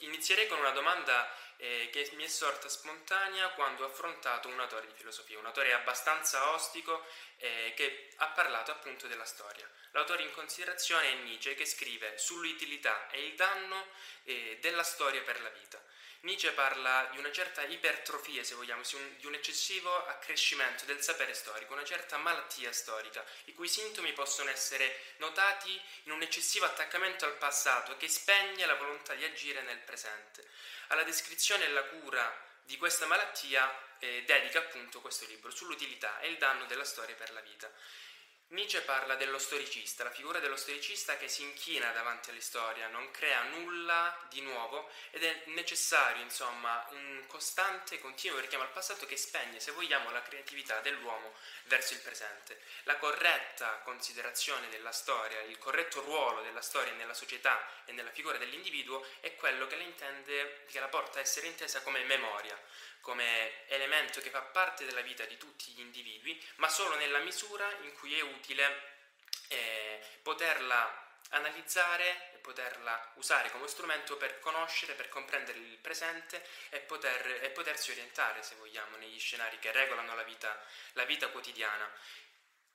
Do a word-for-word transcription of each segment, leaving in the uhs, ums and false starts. Inizierei con una domanda eh, che mi è sorta spontanea quando ho affrontato un autore di filosofia, un autore abbastanza ostico eh, che ha parlato appunto della storia. L'autore in considerazione è Nietzsche, che scrive sull'utilità e il danno eh, della storia per la vita. Nietzsche parla di una certa ipertrofia, se vogliamo, di un eccessivo accrescimento del sapere storico, una certa malattia storica, i cui sintomi possono essere notati in un eccessivo attaccamento al passato che spegne la volontà di agire nel presente. Alla descrizione e alla cura di questa malattia eh, dedica appunto questo libro, sull'utilità e il danno della storia per la vita. Nietzsche parla dello storicista, la figura dello storicista che si inchina davanti alla storia, non crea nulla di nuovo ed è necessario, insomma, un costante, continuo richiamo al passato che spegne, se vogliamo, la creatività dell'uomo verso il presente. La corretta considerazione della storia, il corretto ruolo della storia nella società e nella figura dell'individuo è quello che la intende, che la porta a essere intesa come memoria, come elemento che fa parte della vita di tutti gli individui, ma solo nella misura in cui è utile eh, poterla analizzare e poterla usare come strumento per conoscere, per comprendere il presente e, poter, e potersi orientare, se vogliamo, negli scenari che regolano la vita, la vita quotidiana.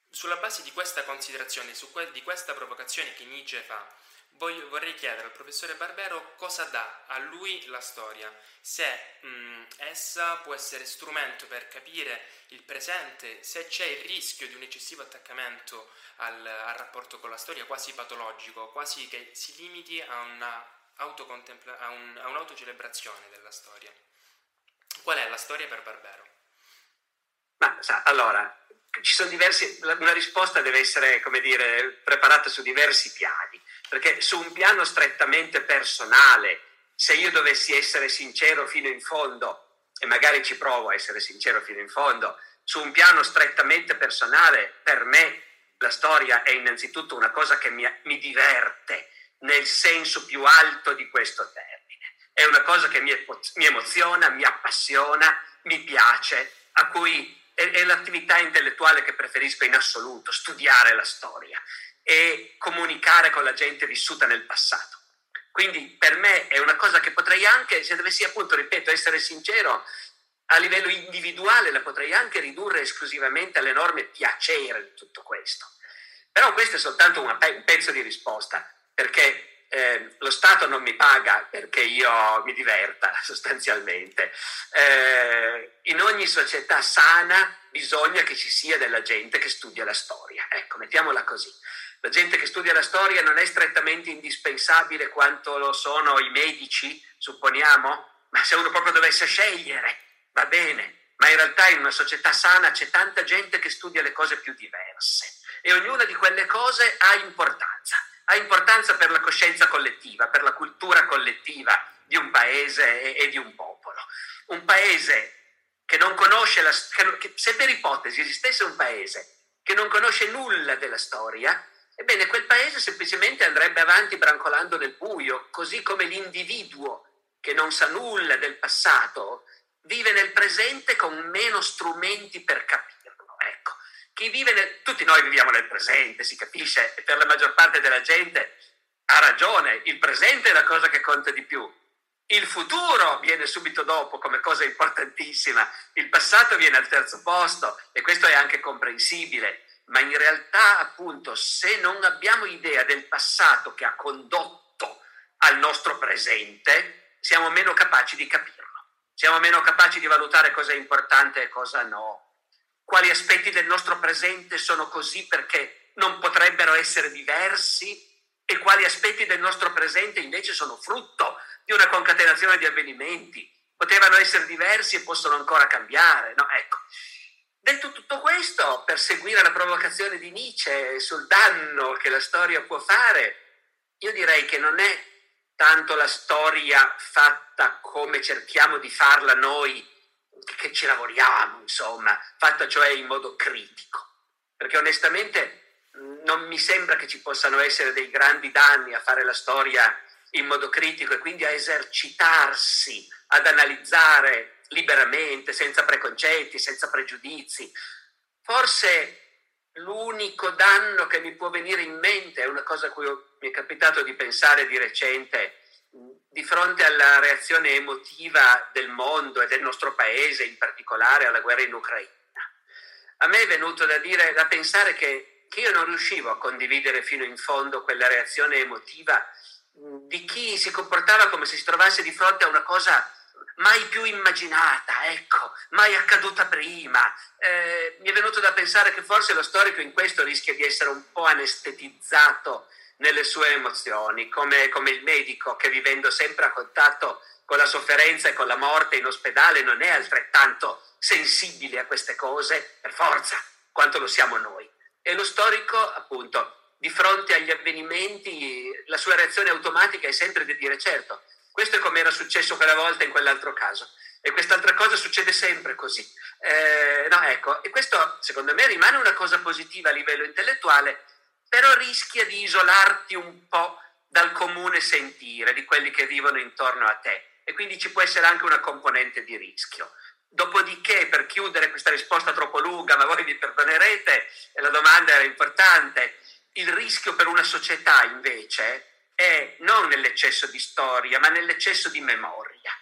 Sulla base di questa considerazione, su que- di questa provocazione che Nietzsche fa, Voglio, vorrei chiedere al professore Barbero cosa dà a lui la storia, se mh, essa può essere strumento per capire il presente, se c'è il rischio di un eccessivo attaccamento al, al rapporto con la storia, quasi patologico, quasi che si limiti a, una autocontempla- a, un, a un'autocelebrazione della storia. Qual è la storia per Barbero? Ma sa, allora, ci sono diversi, una risposta deve essere, come dire, preparata su diversi piani. Perché su un piano strettamente personale, se io dovessi essere sincero fino in fondo, e magari ci provo a essere sincero fino in fondo, su un piano strettamente personale, per me la storia è innanzitutto una cosa che mi, mi diverte nel senso più alto di questo termine. È una cosa che mi, mi emoziona, mi appassiona, mi piace, a cui è, è l'attività intellettuale che preferisco in assoluto, studiare la storia e comunicare con la gente vissuta nel passato. Quindi per me è una cosa che potrei anche, se dovessi appunto, ripeto, essere sincero, a livello individuale la potrei anche ridurre esclusivamente all'enorme piacere di tutto questo. Però questo è soltanto una pe- un pezzo di risposta, perché eh, lo Stato non mi paga perché io mi diverta sostanzialmente. Eh, in ogni società sana bisogna che ci sia della gente che studia la storia, ecco, mettiamola così. La gente che studia la storia non è strettamente indispensabile quanto lo sono i medici, supponiamo, ma se uno proprio dovesse scegliere, va bene, ma in realtà in una società sana c'è tanta gente che studia le cose più diverse e ognuna di quelle cose ha importanza, ha importanza per la coscienza collettiva, per la cultura collettiva di un paese e, e di un popolo. Un paese che non conosce, la, che, se per ipotesi esistesse un paese che non conosce nulla della storia, ebbene, quel paese semplicemente andrebbe avanti brancolando nel buio, così come l'individuo che non sa nulla del passato vive nel presente con meno strumenti per capirlo. Ecco, chi vive nel... tutti noi viviamo nel presente, si capisce, e per la maggior parte della gente ha ragione, il presente è la cosa che conta di più. Il futuro viene subito dopo come cosa importantissima, il passato viene al terzo posto e questo è anche comprensibile. Ma in realtà, appunto, se non abbiamo idea del passato che ha condotto al nostro presente, siamo meno capaci di capirlo. Siamo meno capaci di valutare cosa è importante e cosa no. Quali aspetti del nostro presente sono così perché non potrebbero essere diversi e quali aspetti del nostro presente invece sono frutto di una concatenazione di avvenimenti. Potevano essere diversi e possono ancora cambiare, no? Ecco. Detto tutto questo, per seguire la provocazione di Nietzsche sul danno che la storia può fare, io direi che non è soltanto la storia fatta come cerchiamo di farla noi, che ci lavoriamo, insomma, fatta cioè in modo critico, perché onestamente non mi sembra che ci possano essere dei grandi danni a fare la storia in modo critico e quindi a esercitarsi, ad analizzare liberamente, senza preconcetti, senza pregiudizi. Forse l'unico danno che mi può venire in mente è una cosa a cui mi è capitato di pensare di recente, di fronte alla reazione emotiva del mondo e del nostro paese, in particolare alla guerra in Ucraina. A me è venuto da dire, da pensare che, che io non riuscivo a condividere fino in fondo quella reazione emotiva di chi si comportava come se si trovasse di fronte a una cosa mai più immaginata, ecco, mai accaduta prima. Eh, mi è venuto da pensare che forse lo storico in questo rischia di essere un po' anestetizzato nelle sue emozioni, come, come il medico che, vivendo sempre a contatto con la sofferenza e con la morte in ospedale, non è altrettanto sensibile a queste cose, per forza, quanto lo siamo noi. E lo storico, appunto, di fronte agli avvenimenti, la sua reazione automatica è sempre di dire: certo, questo è come era successo quella volta in quell'altro caso, e quest'altra cosa succede sempre così. Eh, no, ecco, e questo secondo me rimane una cosa positiva a livello intellettuale, però rischia di isolarti un po' dal comune sentire di quelli che vivono intorno a te, e quindi ci può essere anche una componente di rischio. Dopodiché, per chiudere questa risposta troppo lunga, ma voi mi perdonerete, la domanda era importante, il rischio per una società invece è non nell'eccesso di storia, ma nell'eccesso di memoria.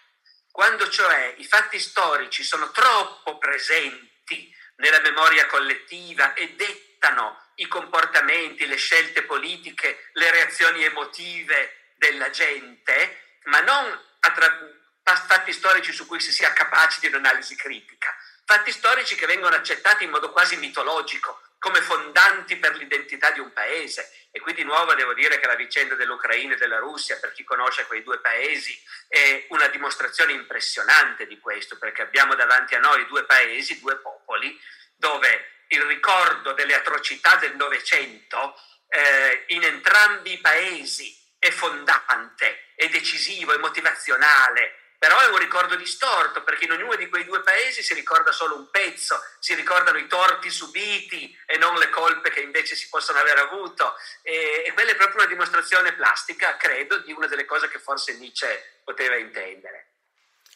Quando cioè i fatti storici sono troppo presenti nella memoria collettiva e dettano i comportamenti, le scelte politiche, le reazioni emotive della gente, ma non attra- fatti storici su cui si sia capaci di un'analisi critica, fatti storici che vengono accettati in modo quasi mitologico, come fondanti per l'identità di un paese. E qui di nuovo devo dire che la vicenda dell'Ucraina e della Russia, per chi conosce quei due paesi, è una dimostrazione impressionante di questo, perché abbiamo davanti a noi due paesi, due popoli, dove il ricordo delle atrocità del Novecento eh, in entrambi i paesi è fondante, è decisivo, è motivazionale. Però è un ricordo distorto, perché in ognuno di quei due paesi si ricorda solo un pezzo, si ricordano i torti subiti e non le colpe che invece si possono aver avuto. E, e quella è proprio una dimostrazione plastica, credo, di una delle cose che forse Nietzsche poteva intendere.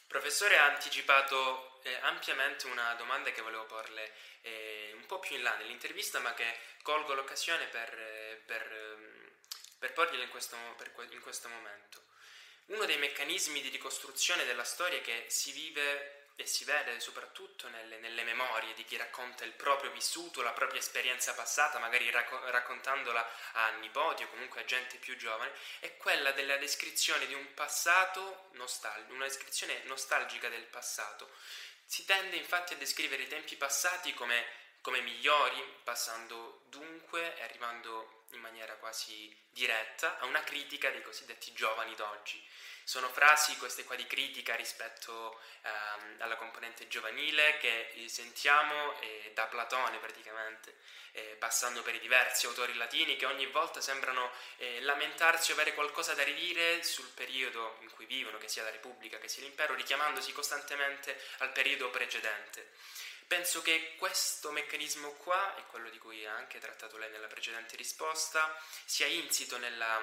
Professore, ha anticipato eh, ampiamente una domanda che volevo porle eh, un po' più in là nell'intervista, ma che colgo l'occasione per, eh, per, eh, per porgliela in questo, per, in questo momento. Uno dei meccanismi di ricostruzione della storia che si vive e si vede soprattutto nelle, nelle memorie di chi racconta il proprio vissuto, la propria esperienza passata, magari racco- raccontandola a nipoti o comunque a gente più giovane, è quella della descrizione di un passato nostalgico, una descrizione nostalgica del passato. Si tende infatti a descrivere i tempi passati come, come migliori, passando dunque e arrivando in maniera quasi diretta a una critica dei cosiddetti giovani d'oggi. Sono frasi queste qua di critica rispetto ehm, alla componente giovanile che sentiamo eh, da Platone praticamente, eh, passando per i diversi autori latini che ogni volta sembrano eh, lamentarsi o avere qualcosa da ridire sul periodo in cui vivono, che sia la Repubblica, che sia l'impero, richiamandosi costantemente al periodo precedente. Penso che questo meccanismo qua, e quello di cui ha anche trattato lei nella precedente risposta, sia insito nella,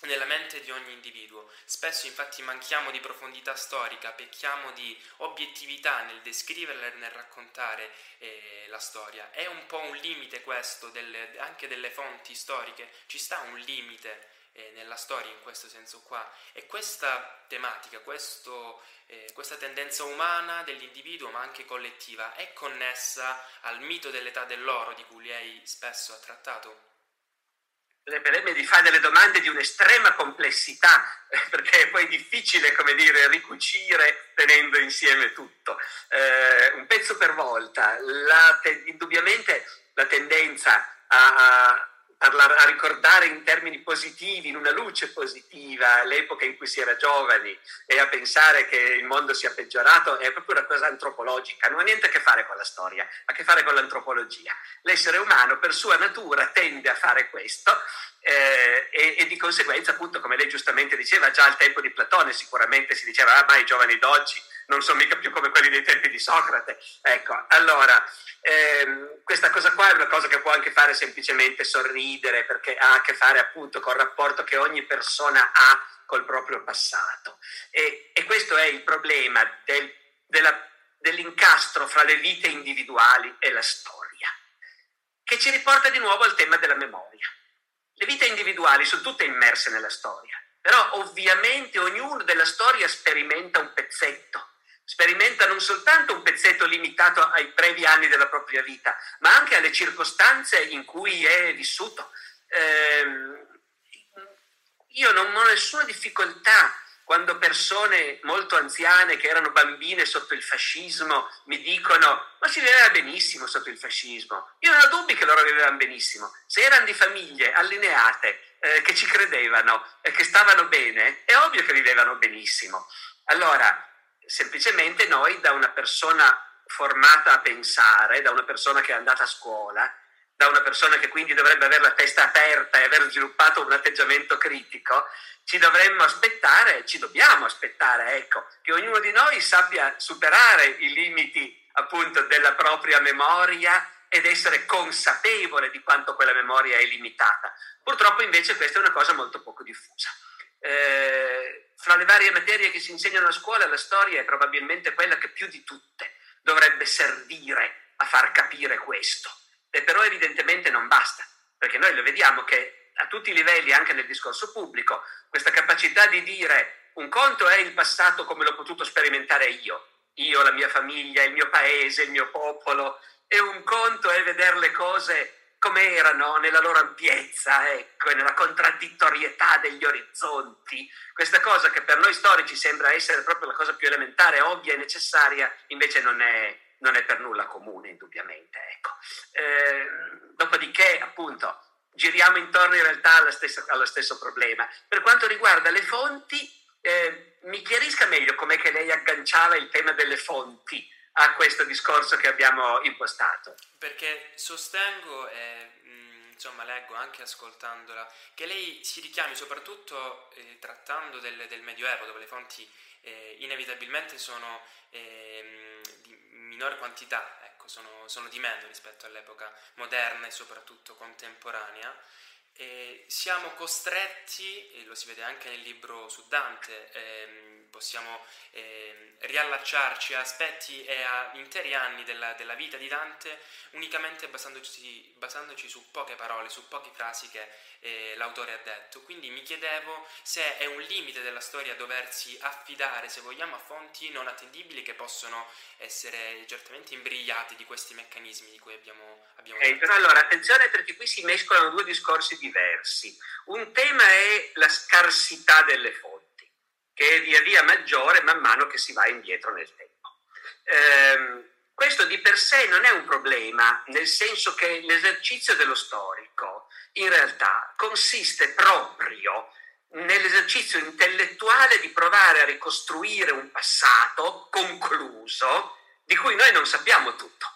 nella mente di ogni individuo. Spesso infatti manchiamo di profondità storica, pecchiamo di obiettività nel descriverla e nel raccontare eh, la storia. È un po' un limite questo, delle, anche delle fonti storiche, ci sta un limite eh, nella storia in questo senso qua. E questa tematica, questo... Eh, questa tendenza umana dell'individuo ma anche collettiva è connessa al mito dell'età dell'oro di cui lei spesso ha trattato? Lei mi fa delle domande di un'estrema complessità, perché è poi difficile, come dire, ricucire tenendo insieme tutto eh, un pezzo per volta. La te- indubbiamente la tendenza a, a parlare, a ricordare in termini positivi, in una luce positiva, l'epoca in cui si era giovani, e a pensare che il mondo sia peggiorato è proprio una cosa antropologica, non ha niente a che fare con la storia, ha a che fare con l'antropologia. L'essere umano per sua natura tende a fare questo Eh, e, e di conseguenza, appunto, come lei giustamente diceva, già al tempo di Platone sicuramente si diceva: ah, ma i giovani d'oggi non sono mica più come quelli dei tempi di Socrate. Ecco, allora ehm, questa cosa qua è una cosa che può anche fare semplicemente sorridere, perché ha a che fare appunto col rapporto che ogni persona ha col proprio passato, e, e questo è il problema del, della, dell'incastro fra le vite individuali e la storia, che ci riporta di nuovo al tema della memoria. Le vite individuali sono tutte immerse nella storia, però ovviamente ognuno della storia sperimenta un pezzetto, sperimenta non soltanto un pezzetto limitato ai brevi anni della propria vita, ma anche alle circostanze in cui è vissuto. Eh, io non ho nessuna difficoltà quando persone molto anziane che erano bambine sotto il fascismo mi dicono: ma si viveva benissimo sotto il fascismo. Io non ho dubbi che loro vivevano benissimo. Se erano di famiglie allineate, eh, che ci credevano e eh, che stavano bene, è ovvio che vivevano benissimo. Allora, semplicemente noi, da una persona formata a pensare, da una persona che è andata a scuola, da una persona che quindi dovrebbe avere la testa aperta e aver sviluppato un atteggiamento critico, ci dovremmo aspettare, ci dobbiamo aspettare, ecco, che ognuno di noi sappia superare i limiti appunto della propria memoria ed essere consapevole di quanto quella memoria è limitata. Purtroppo invece questa è una cosa molto poco diffusa. Eh, fra le varie materie che si insegnano a scuola, la storia è probabilmente quella che più di tutte dovrebbe servire a far capire questo. E però evidentemente non basta, perché noi lo vediamo che a tutti i livelli, anche nel discorso pubblico, questa capacità di dire: un conto è il passato come l'ho potuto sperimentare io, io, la mia famiglia, il mio paese, il mio popolo, e un conto è vedere le cose come erano nella loro ampiezza, ecco, e nella contraddittorietà degli orizzonti. Questa cosa che per noi storici sembra essere proprio la cosa più elementare, ovvia e necessaria, invece non è... non è per nulla comune, indubbiamente, ecco. Eh, dopodiché, appunto, giriamo intorno in realtà alla stessa, allo stesso problema. Per quanto riguarda le fonti, eh, mi chiarisca meglio com'è che lei agganciava il tema delle fonti a questo discorso che abbiamo impostato. Perché sostengo, e mh, insomma leggo anche ascoltandola, che lei si richiami soprattutto eh, trattando del, del Medioevo, dove le fonti eh, inevitabilmente sono... Eh, minore quantità, ecco, sono, sono di meno rispetto all'epoca moderna e soprattutto contemporanea. E siamo costretti, e lo si vede anche nel libro su Dante, ehm, possiamo ehm, riallacciarci a aspetti e a interi anni della, della vita di Dante unicamente basandoci, basandoci su poche parole, su poche frasi che eh, l'autore ha detto. Quindi mi chiedevo se è un limite della storia doversi affidare, se vogliamo, a fonti non attendibili che possono essere certamente imbrigliate di questi meccanismi di cui abbiamo, abbiamo detto. Eh, però allora, attenzione, perché qui si mescolano due discorsi diversi. Un tema è la scarsità delle fonti, che è via via maggiore man mano che si va indietro nel tempo. Ehm, questo di per sé non è un problema, nel senso che l'esercizio dello storico in realtà consiste proprio nell'esercizio intellettuale di provare a ricostruire un passato concluso di cui noi non sappiamo tutto.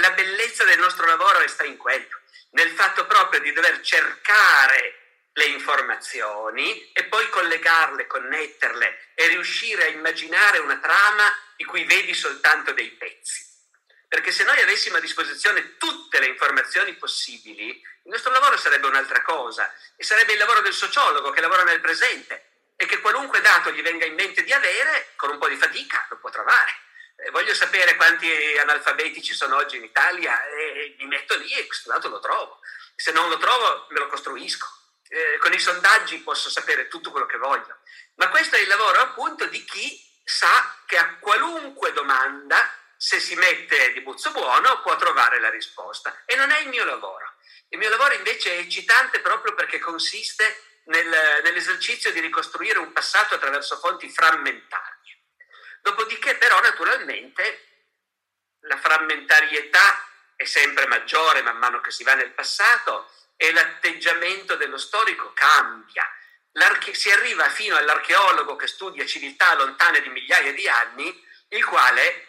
La bellezza del nostro lavoro sta in quello, nel fatto proprio di dover cercare le informazioni e poi collegarle, connetterle e riuscire a immaginare una trama di cui vedi soltanto dei pezzi. Perché se noi avessimo a disposizione tutte le informazioni possibili, il nostro lavoro sarebbe un'altra cosa, e sarebbe il lavoro del sociologo che lavora nel presente e che qualunque dato gli venga in mente di avere, con un po' di fatica lo può trovare. Voglio sapere quanti analfabeti ci sono oggi in Italia, e mi metto lì e questo dato lo trovo. Se non lo trovo, me lo costruisco. Eh, con i sondaggi posso sapere tutto quello che voglio. Ma questo è il lavoro appunto di chi sa che a qualunque domanda, se si mette di buzzo buono, può trovare la risposta. E non è il mio lavoro. Il mio lavoro invece è eccitante proprio perché consiste nel, nell'esercizio di ricostruire un passato attraverso fonti frammentarie. Dopodiché però naturalmente la frammentarietà è sempre maggiore man mano che si va nel passato, e l'atteggiamento dello storico cambia. L'arche- si arriva fino all'archeologo che studia civiltà lontane di migliaia di anni, il quale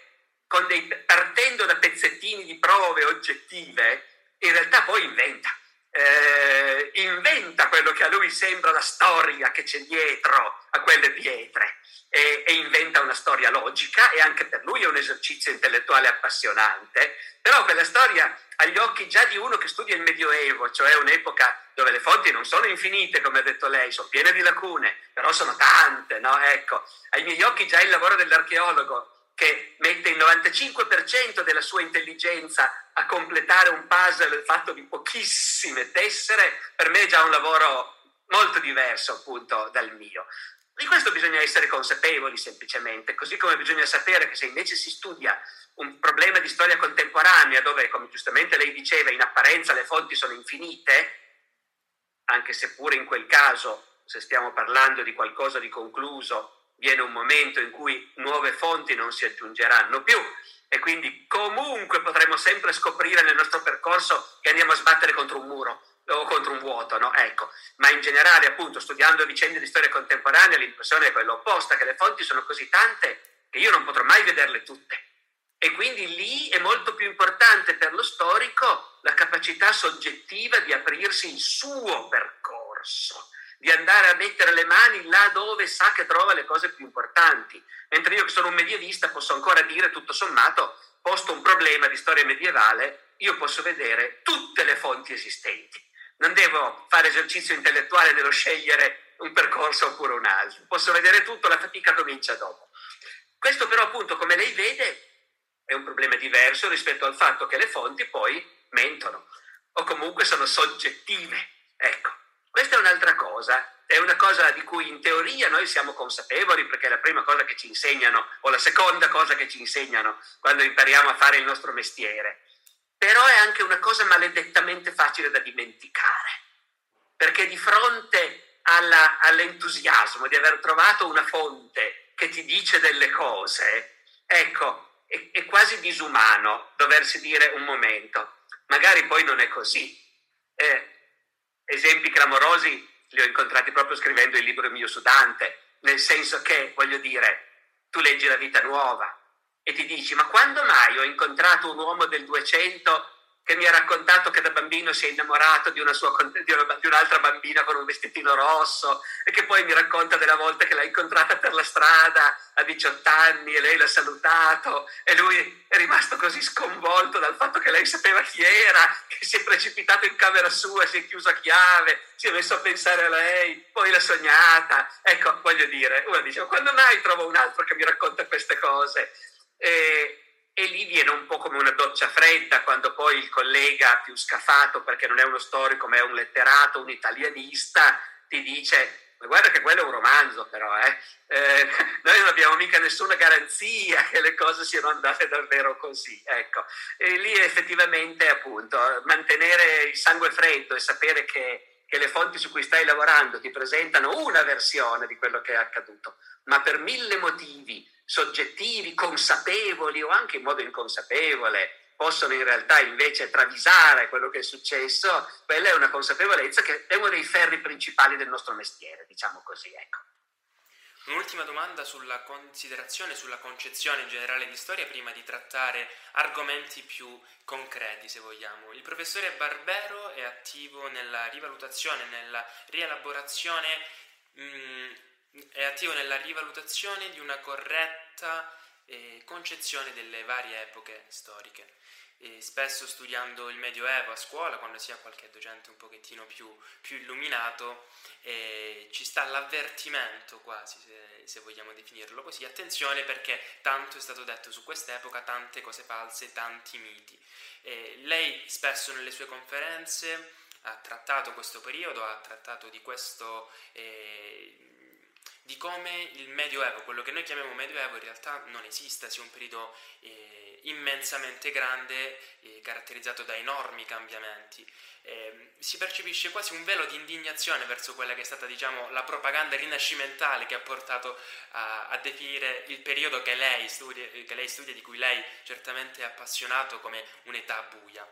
con dei, partendo da pezzettini di prove oggettive in realtà poi inventa. eh, inventa quello che a lui sembra la storia che c'è dietro a quelle pietre e, e inventa una storia logica, e anche per lui è un esercizio intellettuale appassionante, però quella storia agli occhi già di uno che studia il Medioevo, cioè un'epoca dove le fonti non sono infinite, come ha detto lei, sono piene di lacune, però sono tante, no? Ecco, ai miei occhi già il lavoro dell'archeologo che mette il novantacinque per cento della sua intelligenza a completare un puzzle fatto di pochissime tessere, per me è già un lavoro molto diverso appunto dal mio. Di questo bisogna essere consapevoli semplicemente, così come bisogna sapere che se invece si studia un problema di storia contemporanea, dove, come giustamente lei diceva, in apparenza le fonti sono infinite, anche se pure in quel caso, se stiamo parlando di qualcosa di concluso, viene un momento in cui nuove fonti non si aggiungeranno più, e quindi comunque potremo sempre scoprire nel nostro percorso che andiamo a sbattere contro un muro o contro un vuoto, no? Ecco, ma in generale, appunto, studiando vicende di storia contemporanea, l'impressione è quella opposta, che le fonti sono così tante che io non potrò mai vederle tutte, e quindi lì è molto più importante per lo storico la capacità soggettiva di aprirsi il suo percorso, di andare a mettere le mani là dove sa che trova le cose più importanti. Mentre io, che sono un medievista, posso ancora dire, tutto sommato, posto un problema di storia medievale, io posso vedere tutte le fonti esistenti. Non devo fare esercizio intellettuale dello scegliere un percorso oppure un altro. Posso vedere tutto, la fatica comincia dopo. Questo però, appunto, come lei vede, è un problema diverso rispetto al fatto che le fonti poi mentono, o comunque sono soggettive, ecco. Questa è un'altra cosa, è una cosa di cui in teoria noi siamo consapevoli, perché è la prima cosa che ci insegnano, o la seconda cosa che ci insegnano quando impariamo a fare il nostro mestiere. Però è anche una cosa maledettamente facile da dimenticare, perché di fronte alla, all'entusiasmo di aver trovato una fonte che ti dice delle cose, ecco, è, è quasi disumano doversi dire un momento, magari poi non è così. Eh, Esempi clamorosi li ho incontrati proprio scrivendo il libro mio su Dante, nel senso che, voglio dire, tu leggi La Vita Nuova e ti dici: ma quando mai ho incontrato un uomo del Duecento che mi ha raccontato che da bambino si è innamorato di, una sua, di, una, di un'altra bambina con un vestitino rosso, e che poi mi racconta della volta che l'ha incontrata per la strada a diciotto anni e lei l'ha salutato e lui è rimasto così sconvolto dal fatto che lei sapeva chi era, che si è precipitato in camera sua, si è chiuso a chiave, si è messo a pensare a lei, poi l'ha sognata. Ecco, voglio dire, uno dice: ma quando mai trovo un altro che mi racconta queste cose? E, e lì viene un po' come una doccia fredda quando poi il collega più scafato, perché non è uno storico ma è un letterato, un italianista, ti dice: ma guarda che quello è un romanzo, però eh. Eh, noi non abbiamo mica nessuna garanzia che le cose siano andate davvero così, ecco. E lì effettivamente, appunto, mantenere il sangue freddo e sapere che, che le fonti su cui stai lavorando ti presentano una versione di quello che è accaduto, ma per mille motivi soggettivi, consapevoli o anche in modo inconsapevole possono in realtà invece travisare quello che è successo, quella è una consapevolezza che è uno dei ferri principali del nostro mestiere, diciamo così, ecco. Un'ultima domanda sulla considerazione, sulla concezione in generale di storia, prima di trattare argomenti più concreti, se vogliamo. Il professore Barbero è attivo nella rivalutazione, nella rielaborazione, mh, è attivo nella rivalutazione di una corretta eh, concezione delle varie epoche storiche. E spesso studiando il Medioevo a scuola, quando si ha qualche docente un pochettino più, più illuminato, eh, ci sta l'avvertimento quasi, se, se vogliamo definirlo così: attenzione, perché tanto è stato detto su quest'epoca, tante cose false, tanti miti. Eh, lei spesso nelle sue conferenze ha trattato questo periodo, ha trattato di questo... Eh, di come il Medioevo, quello che noi chiamiamo Medioevo, in realtà non esista, sia un periodo eh, immensamente grande, eh, caratterizzato da enormi cambiamenti. Eh, si percepisce quasi un velo di indignazione verso quella che è stata, diciamo, la propaganda rinascimentale che ha portato a, a definire il periodo che lei studia, che lei studia, di cui lei certamente è appassionato, come un'età buia.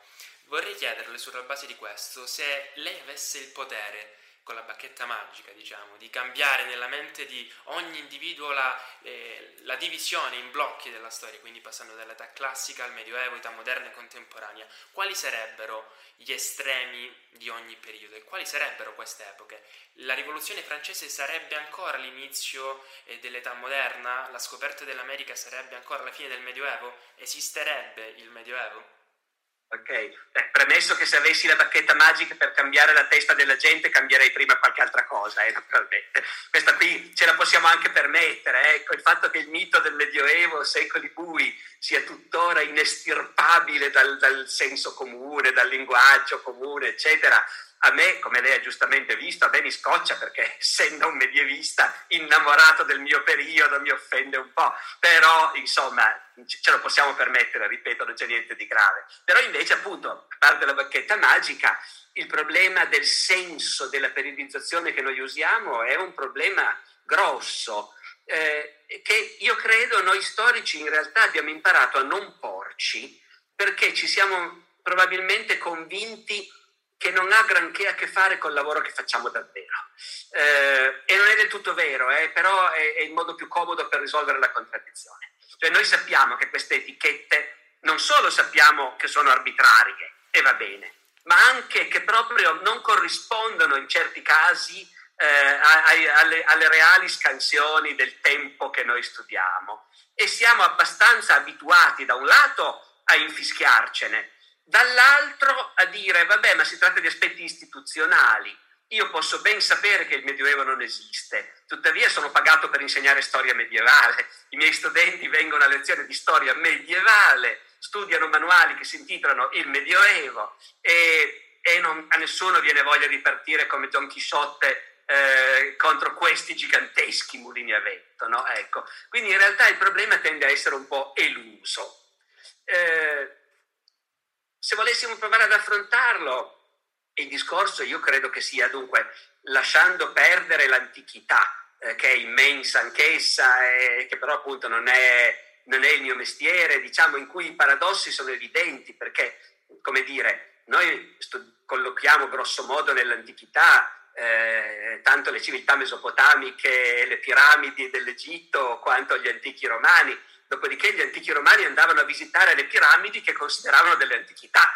Vorrei chiederle, sulla base di questo, se lei avesse il potere con la bacchetta magica, diciamo, di cambiare nella mente di ogni individuo la, eh, la divisione in blocchi della storia, quindi passando dall'età classica al medioevo, età moderna e contemporanea. Quali sarebbero gli estremi di ogni periodo e quali sarebbero queste epoche? La rivoluzione francese sarebbe ancora l'inizio eh, dell'età moderna? La scoperta dell'America sarebbe ancora la fine del medioevo? Esisterebbe il medioevo? Ok, eh, premesso che se avessi la bacchetta magica per cambiare la testa della gente cambierei prima qualche altra cosa, eh, naturalmente. Questa qui ce la possiamo anche permettere, ecco, eh. Il fatto che il mito del Medioevo, secoli bui, sia tuttora inestirpabile dal, dal senso comune, dal linguaggio comune, eccetera, a me, come lei ha giustamente visto, a me mi scoccia, perché essendo un medievista innamorato del mio periodo mi offende un po', però insomma ce lo possiamo permettere, ripeto, non c'è niente di grave. Però invece, appunto, a parte la bacchetta magica, il problema del senso della periodizzazione che noi usiamo è un problema grosso, eh, che io credo noi storici in realtà abbiamo imparato a non porci, perché ci siamo probabilmente convinti che non ha granché a che fare col lavoro che facciamo davvero. Eh, e non è del tutto vero, eh, però è, è il modo più comodo per risolvere la contraddizione. Cioè noi sappiamo che queste etichette, non solo sappiamo che sono arbitrarie, e va bene, ma anche che proprio non corrispondono in certi casi eh, ai, alle, alle reali scansioni del tempo che noi studiamo. E siamo abbastanza abituati, da un lato, a infischiarcene, dall'altro a dire, vabbè, ma si tratta di aspetti istituzionali, io posso ben sapere che il Medioevo non esiste, tuttavia sono pagato per insegnare storia medievale, i miei studenti vengono a lezione di storia medievale, studiano manuali che si intitolano Il Medioevo e, e non, a nessuno viene voglia di partire come Don Chisciotte Eh, contro questi giganteschi mulini a vento, no? Ecco. Quindi in realtà il problema tende a essere un po' eluso. Eh, Se volessimo provare ad affrontarlo, il discorso io credo che sia dunque, lasciando perdere l'antichità, eh, che è immensa anch'essa, eh, che però appunto non è, non è il mio mestiere, diciamo, in cui i paradossi sono evidenti, perché, come dire, noi stu- collochiamo grosso modo nell'antichità Eh, tanto le civiltà mesopotamiche e le piramidi dell'Egitto quanto gli antichi romani, dopodiché gli antichi romani andavano a visitare le piramidi che consideravano delle antichità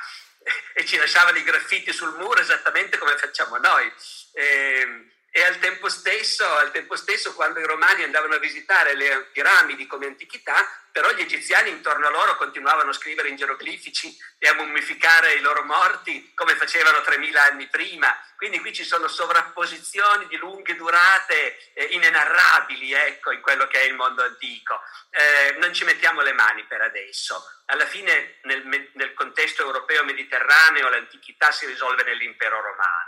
e ci lasciavano i graffiti sul muro esattamente come facciamo noi, eh, e al tempo stesso, al tempo stesso quando i romani andavano a visitare le piramidi come antichità, però gli egiziani intorno a loro continuavano a scrivere in geroglifici e a mummificare i loro morti come facevano tremila anni prima. Quindi qui ci sono sovrapposizioni di lunghe durate eh, inenarrabili, ecco, in quello che è il mondo antico. Eh, non ci mettiamo le mani per adesso. Alla fine nel, nel contesto europeo-mediterraneo l'antichità si risolve nell'impero romano.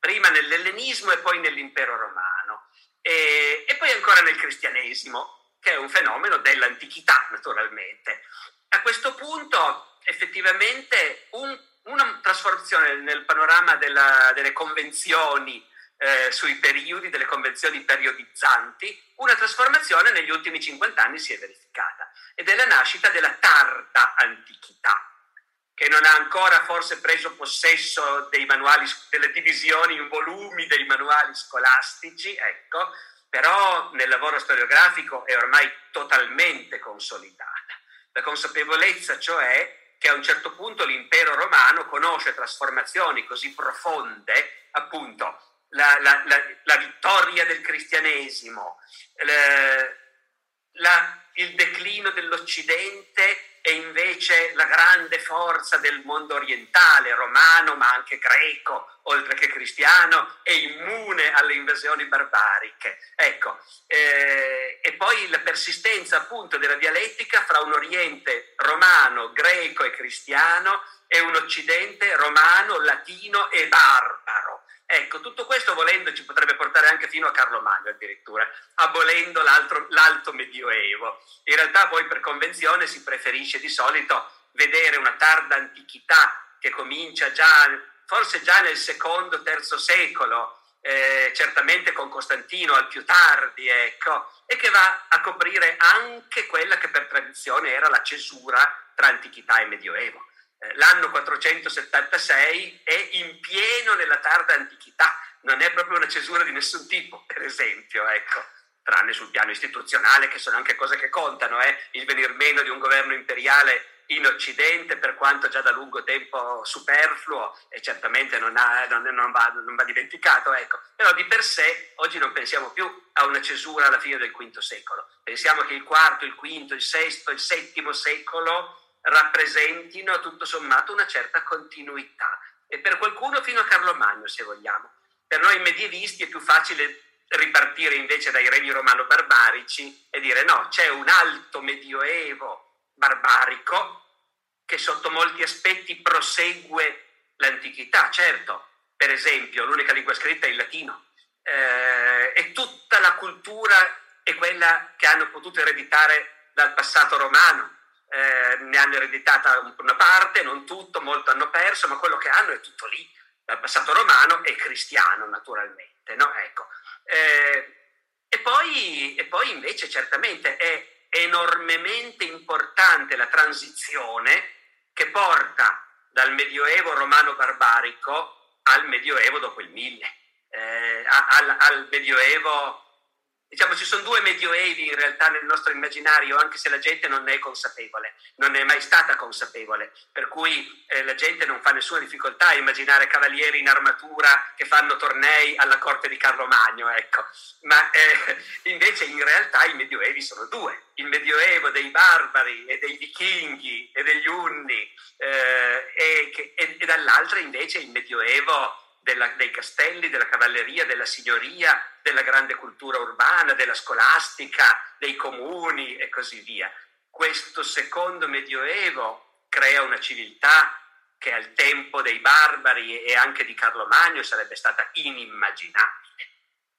Prima nell'ellenismo e poi nell'impero romano. E, e poi ancora nel cristianesimo, che è un fenomeno dell'antichità, naturalmente. A questo punto, effettivamente, un, una trasformazione nel panorama della, delle convenzioni eh, sui periodi, delle convenzioni periodizzanti, una trasformazione negli ultimi cinquanta anni si è verificata, ed è la nascita della tarda antichità, che non ha ancora forse preso possesso dei manuali, delle divisioni in volumi dei manuali scolastici, ecco, però nel lavoro storiografico è ormai totalmente consolidata. La consapevolezza, cioè, che a un certo punto l'impero romano conosce trasformazioni così profonde, appunto, la, la, la, la vittoria del cristianesimo, la, la, il declino dell'Occidente e invece la grande forza del mondo orientale, romano ma anche greco, oltre che cristiano, e immune alle invasioni barbariche. Ecco, eh, e poi la persistenza appunto della dialettica fra un oriente romano, greco e cristiano e un occidente romano, latino e barbaro. Ecco, tutto questo volendo ci potrebbe portare anche fino a Carlo Magno addirittura, abolendo l'altro, l'alto medioevo. In realtà poi per convenzione si preferisce di solito vedere una tarda antichità che comincia già, forse già nel secondo, terzo secolo, eh, certamente con Costantino al più tardi, ecco, e che va a coprire anche quella che per tradizione era la cesura tra antichità e medioevo. L'anno quattrocentosettantasei è in pieno nella tarda antichità, non è proprio una cesura di nessun tipo, per esempio, ecco, tranne sul piano istituzionale, che sono anche cose che contano, eh? Il venir meno di un governo imperiale in Occidente, per quanto già da lungo tempo superfluo, e certamente non, ha, non, non, va, non va dimenticato, ecco. Però di per sé oggi non pensiamo più a una cesura alla fine del quinto secolo. Pensiamo che il quarto, il quinto, il sesto, il settimo secolo rappresentino tutto sommato una certa continuità, e per qualcuno fino a Carlo Magno, se vogliamo. Per noi medievisti è più facile ripartire invece dai regni romano-barbarici e dire no, c'è un alto medioevo barbarico che sotto molti aspetti prosegue l'antichità, certo, per esempio l'unica lingua scritta è il latino, eh, e tutta la cultura è quella che hanno potuto ereditare dal passato romano, eh, ne hanno ereditata una parte, non tutto, molto hanno perso, ma quello che hanno è tutto lì, dal passato romano e cristiano naturalmente, no? Ecco. Eh, e, poi, e poi invece certamente è enormemente importante la transizione che porta dal medioevo romano-barbarico al medioevo dopo il mille, eh, al, al medioevo, diciamo, ci sono due medioevi in realtà nel nostro immaginario, anche se la gente non ne è consapevole, non ne è mai stata consapevole, per cui eh, la gente non fa nessuna difficoltà a immaginare cavalieri in armatura che fanno tornei alla corte di Carlo Magno, ecco. Ma eh, invece in realtà i medioevi sono due, il medioevo dei barbari e dei vichinghi e degli unni, eh, e, che, e, e dall'altra invece il medioevo Della, dei castelli, della cavalleria, della signoria, della grande cultura urbana, della scolastica, dei comuni e così via. Questo secondo medioevo crea una civiltà che al tempo dei barbari e anche di Carlo Magno sarebbe stata inimmaginabile.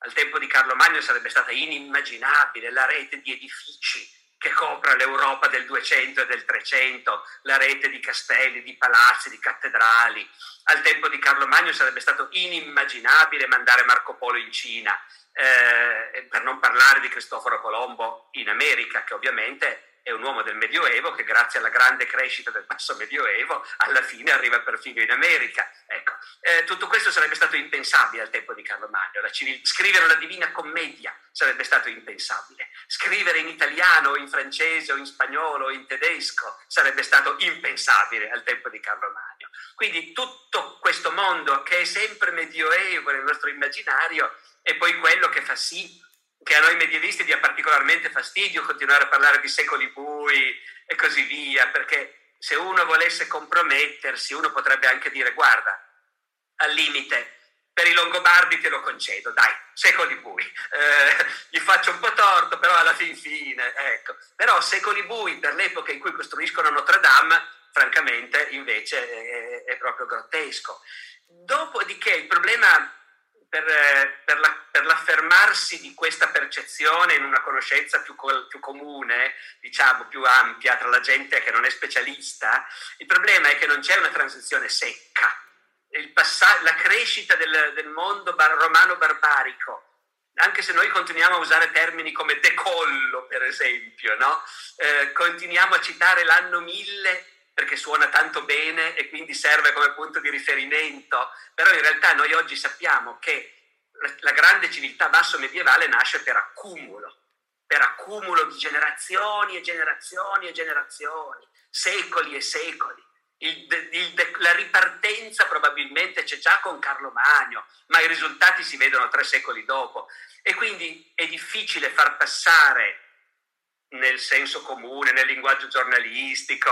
Al tempo di Carlo Magno sarebbe stata inimmaginabile la rete di edifici che copra l'Europa del duecento e del trecento, la rete di castelli, di palazzi, di cattedrali. Al tempo di Carlo Magno sarebbe stato inimmaginabile mandare Marco Polo in Cina, eh, per non parlare di Cristoforo Colombo in America, che ovviamente è un uomo del Medioevo che grazie alla grande crescita del basso Medioevo alla fine arriva perfino in America. Ecco. Eh, tutto questo sarebbe stato impensabile al tempo di Carlo Magno. La civil- scrivere la Divina Commedia sarebbe stato impensabile. Scrivere in italiano, o in francese, o in spagnolo, o in tedesco sarebbe stato impensabile al tempo di Carlo Magno. Quindi tutto questo mondo che è sempre medioevo nel nostro immaginario è poi quello che fa sì che a noi medievisti dia particolarmente fastidio continuare a parlare di secoli bui e così via, perché se uno volesse compromettersi uno potrebbe anche dire guarda, al limite per i Longobardi te lo concedo, dai, secoli bui, eh, gli faccio un po' torto però alla fin fine, ecco. Però secoli bui per l'epoca in cui costruiscono Notre Dame francamente invece è, è proprio grottesco. Dopodiché il problema Per, per, la, per l'affermarsi di questa percezione in una conoscenza più, col, più comune, diciamo più ampia tra la gente che non è specialista, il problema è che non c'è una transizione secca. Il passa- la crescita del, del mondo bar- romano-barbarico, anche se noi continuiamo a usare termini come decollo, per esempio, no? Eh, continuiamo a citare l'anno mille perché suona tanto bene e quindi serve come punto di riferimento, però in realtà noi oggi sappiamo che la grande civiltà basso medievale nasce per accumulo, per accumulo di generazioni e generazioni e generazioni, secoli e secoli. Il de, il de, la ripartenza probabilmente c'è già con Carlo Magno, ma i risultati si vedono tre secoli dopo, e quindi è difficile far passare nel senso comune, nel linguaggio giornalistico,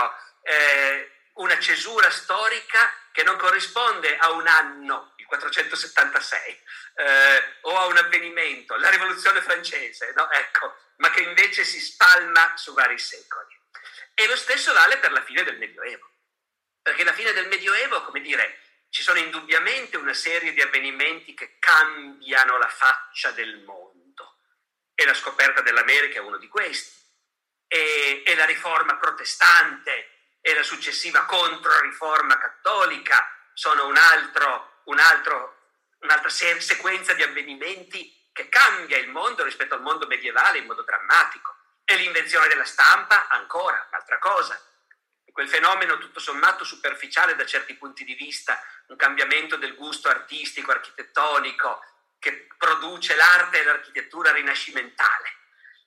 Eh, una cesura storica che non corrisponde a un anno, il quattrocentosettantasei, eh, o a un avvenimento, la rivoluzione francese, no? Ecco, ma che invece si spalma su vari secoli. E lo stesso vale per la fine del Medioevo, perché la fine del Medioevo, come dire, ci sono indubbiamente una serie di avvenimenti che cambiano la faccia del mondo, e la scoperta dell'America è uno di questi, e, e la riforma protestante e la successiva controriforma cattolica sono un altro, un altro, un'altra sequenza di avvenimenti che cambia il mondo rispetto al mondo medievale in modo drammatico. E l'invenzione della stampa ancora, un'altra cosa. quel fenomeno tutto sommato superficiale da certi punti di vista, un cambiamento del gusto artistico, architettonico, che produce l'arte e l'architettura rinascimentale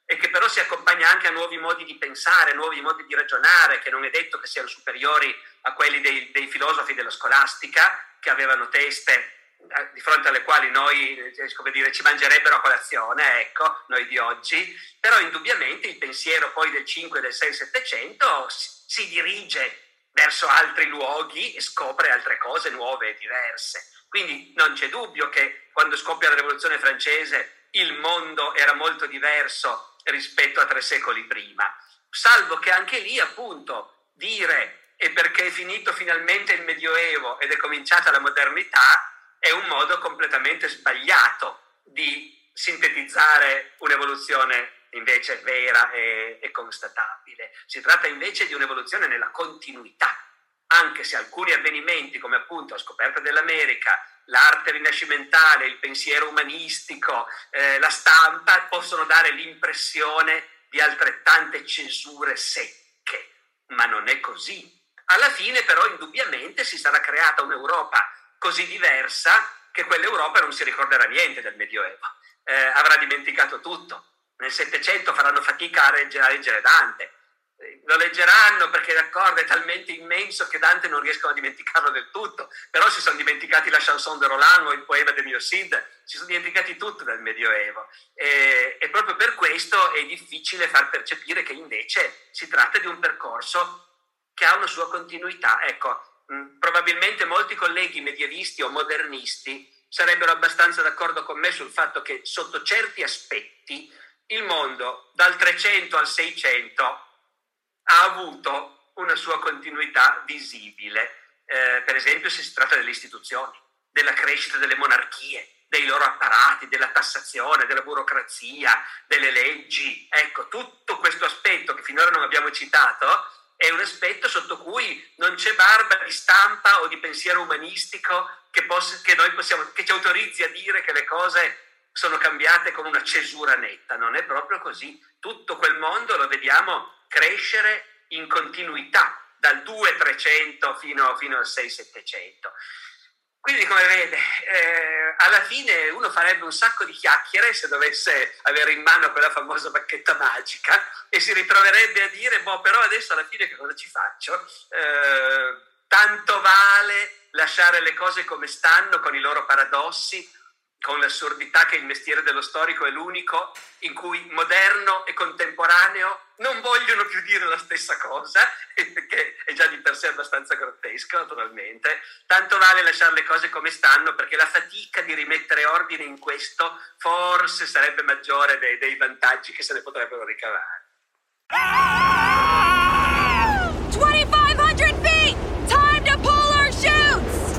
e che però si accompagna anche a nuovi modi di pensare, nuovi modi di ragionare, che non è detto che siano superiori a quelli dei, dei filosofi della scolastica, che avevano teste di fronte alle quali noi, come dire, ci mangerebbero a colazione, ecco, noi di oggi. Però indubbiamente il pensiero poi del cinque, del sei, Settecento si dirige verso altri luoghi e scopre altre cose nuove e diverse. Quindi non c'è dubbio che quando scoppia la Rivoluzione francese il mondo era molto diverso rispetto a tre secoli prima, salvo che anche lì, appunto, dire e perché è finito finalmente il Medioevo ed è cominciata la modernità è un modo completamente sbagliato di sintetizzare un'evoluzione invece vera e, e constatabile. Si tratta invece di un'evoluzione nella continuità, anche se alcuni avvenimenti, come appunto la scoperta dell'America, l'arte rinascimentale, il pensiero umanistico, eh, la stampa, possono dare l'impressione di altrettante cesure secche, ma non è così. Alla fine però indubbiamente si sarà creata un'Europa così diversa che quell'Europa non si ricorderà niente del Medioevo, eh, avrà dimenticato tutto. Nel Settecento faranno fatica a leggere, a leggere Dante, eh, lo leggeranno perché l'accordo è talmente immenso che Dante non riescono a dimenticarlo del tutto, però si sono dimenticati la chanson de Roland o il poema de Miocide, si sono dimenticati tutto del Medioevo, eh, e proprio per questo è difficile far percepire che invece si tratta di un percorso che ha una sua continuità. Ecco, probabilmente molti colleghi medievisti o modernisti sarebbero abbastanza d'accordo con me sul fatto che sotto certi aspetti il mondo dal trecento al seicento ha avuto una sua continuità visibile, eh, per esempio se si tratta delle istituzioni, della crescita delle monarchie, dei loro apparati, della tassazione, della burocrazia, delle leggi. Ecco, tutto questo aspetto che finora non abbiamo citato è un aspetto sotto cui non c'è barba di stampa o di pensiero umanistico che, poss- che, noi possiamo, che ci autorizzi a dire che le cose sono cambiate con una cesura netta. Non è proprio così. Tutto quel mondo lo vediamo crescere in continuità, dal due-trecento fino, fino al sei-settecento. Quindi, come vede, eh, alla fine uno farebbe un sacco di chiacchiere se dovesse avere in mano quella famosa bacchetta magica e si ritroverebbe a dire, boh, però adesso alla fine che cosa ci faccio? Eh, tanto vale lasciare le cose come stanno, con i loro paradossi, con l'assurdità che il mestiere dello storico è l'unico in cui moderno e contemporaneo non vogliono più dire la stessa cosa, che è già di per sé abbastanza grottesco, naturalmente. Tanto vale lasciare le cose come stanno, perché la fatica di rimettere ordine in questo forse sarebbe maggiore dei, dei vantaggi che se ne potrebbero ricavare. Ah! twenty-five hundred feet! Time to pull our shoots!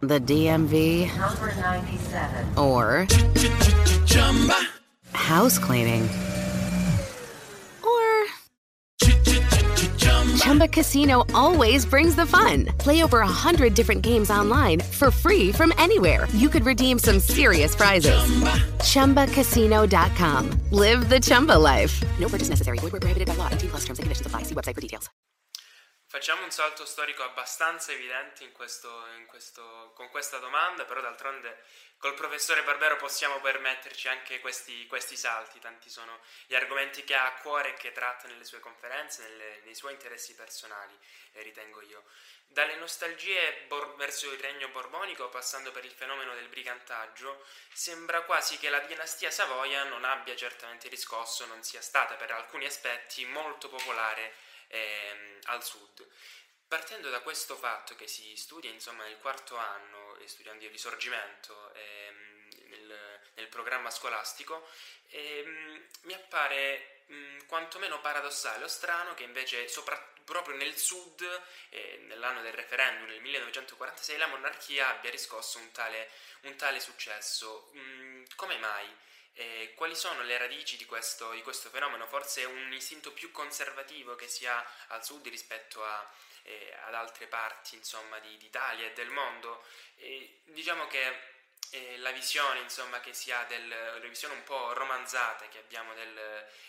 the D M V number ninety-seven or house cleaning. Chumba Casino always brings the fun. Play over one hundred different games online for free from anywhere. You could redeem some serious prizes. Chumba Casino dot com. Live the Chumba life. No purchase necessary. Void where prohibited by law. eighteen plus terms and conditions apply. See website for details. Facciamo un salto storico abbastanza evidente in questo, in questo, con questa domanda, però d'altronde col professore Barbero possiamo permetterci anche questi, questi salti, tanti sono gli argomenti che ha a cuore e che tratta nelle sue conferenze, nelle, nei suoi interessi personali, eh, ritengo io. Dalle nostalgie bor- verso il regno borbonico, passando per il fenomeno del brigantaggio, sembra quasi che la dinastia Savoia non abbia certamente riscosso, non sia stata per alcuni aspetti molto popolare Ehm, al sud. Partendo da questo fatto che si studia insomma nel quarto anno, studiando il risorgimento ehm, nel, nel programma scolastico, ehm, mi appare mh, quantomeno paradossale o strano che invece soprattutto proprio nel sud, eh, nell'anno del referendum, nel millenovecentoquarantasei, la monarchia abbia riscosso un tale, un tale successo. Mm, come mai? Eh, quali sono le radici di questo, di questo fenomeno? Forse un istinto più conservativo che si ha al sud rispetto a, eh, ad altre parti, insomma, di, d'Italia e del mondo? Eh, diciamo che Eh, la visione, insomma, che si ha del, la visione un po' romanzata che abbiamo del,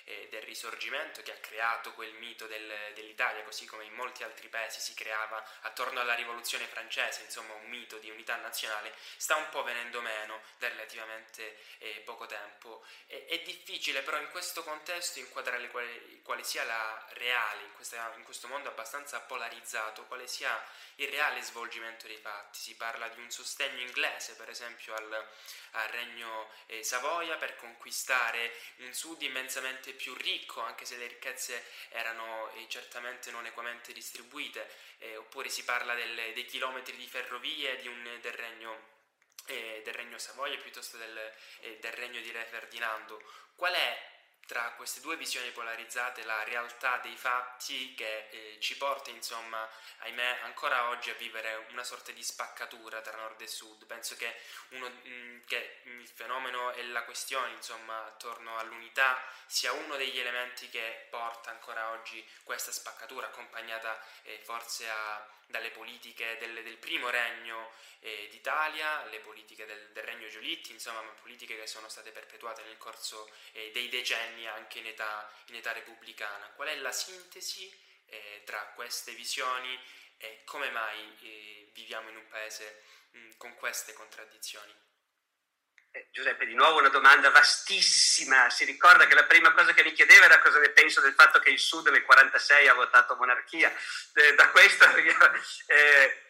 eh, del risorgimento, che ha creato quel mito del, dell'Italia, così come in molti altri paesi si creava attorno alla rivoluzione francese, insomma, un mito di unità nazionale, sta un po' venendo meno da relativamente eh, poco tempo. E, è difficile però in questo contesto inquadrare quale, quale sia la reale, in, questa, in questo mondo abbastanza polarizzato, quale sia il reale svolgimento dei fatti. Si parla di un sostegno inglese, per esempio, Al, al regno eh, Savoia per conquistare un sud immensamente più ricco, anche se le ricchezze erano eh, certamente non equamente distribuite, eh, oppure si parla del, dei chilometri di ferrovie di un, del regno eh, del regno Savoia piuttosto del, eh, del regno di Re Ferdinando. Qual è tra queste due visioni polarizzate la realtà dei fatti che eh, ci porta, insomma, ahimè, ancora oggi a vivere una sorta di spaccatura tra nord e sud? Penso che, uno, mh, che il fenomeno e la questione, insomma, attorno all'unità sia uno degli elementi che porta ancora oggi questa spaccatura, accompagnata eh, forse a, dalle politiche del, del primo regno eh, d'Italia, le politiche del, del regno Giolitti, insomma, ma politiche che sono state perpetuate nel corso eh, dei decenni, anche in età, in età repubblicana. Qual è la sintesi eh, tra queste visioni e come mai eh, viviamo in un paese mh, con queste contraddizioni? Eh, Giuseppe, di nuovo una domanda vastissima. Si ricorda che la prima cosa che mi chiedeva era cosa ne penso del fatto che il Sud nel quarantasei ha votato monarchia. Eh, da questo eh,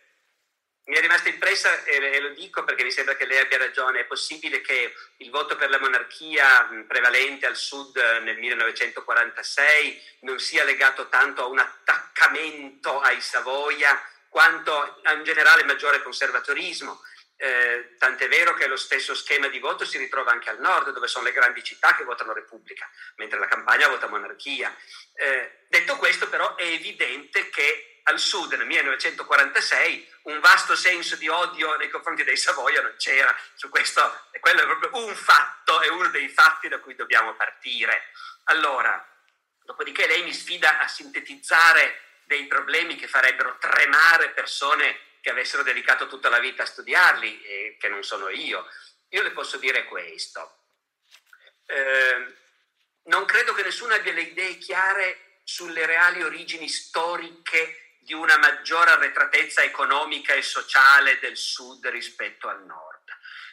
mi è rimasta impressa, e lo dico perché mi sembra che lei abbia ragione, è possibile che il voto per la monarchia prevalente al sud nel millenovecentoquarantasei non sia legato tanto a un attaccamento ai Savoia quanto a un generale maggiore conservatorismo. Eh, tant'è vero che lo stesso schema di voto si ritrova anche al nord, dove sono le grandi città che votano repubblica, mentre la Campania vota monarchia. Eh, detto questo, però, è evidente che al sud nel millenovecentoquarantasei un vasto senso di odio nei confronti dei Savoia non c'era. Su questo, quello è proprio un fatto, è uno dei fatti da cui dobbiamo partire. Allora, dopodiché lei mi sfida a sintetizzare dei problemi che farebbero tremare persone che avessero dedicato tutta la vita a studiarli, e che non sono io. Io le posso dire questo. Eh, non credo che nessuno abbia le idee chiare sulle reali origini storiche di una maggiore arretratezza economica e sociale del sud rispetto al nord,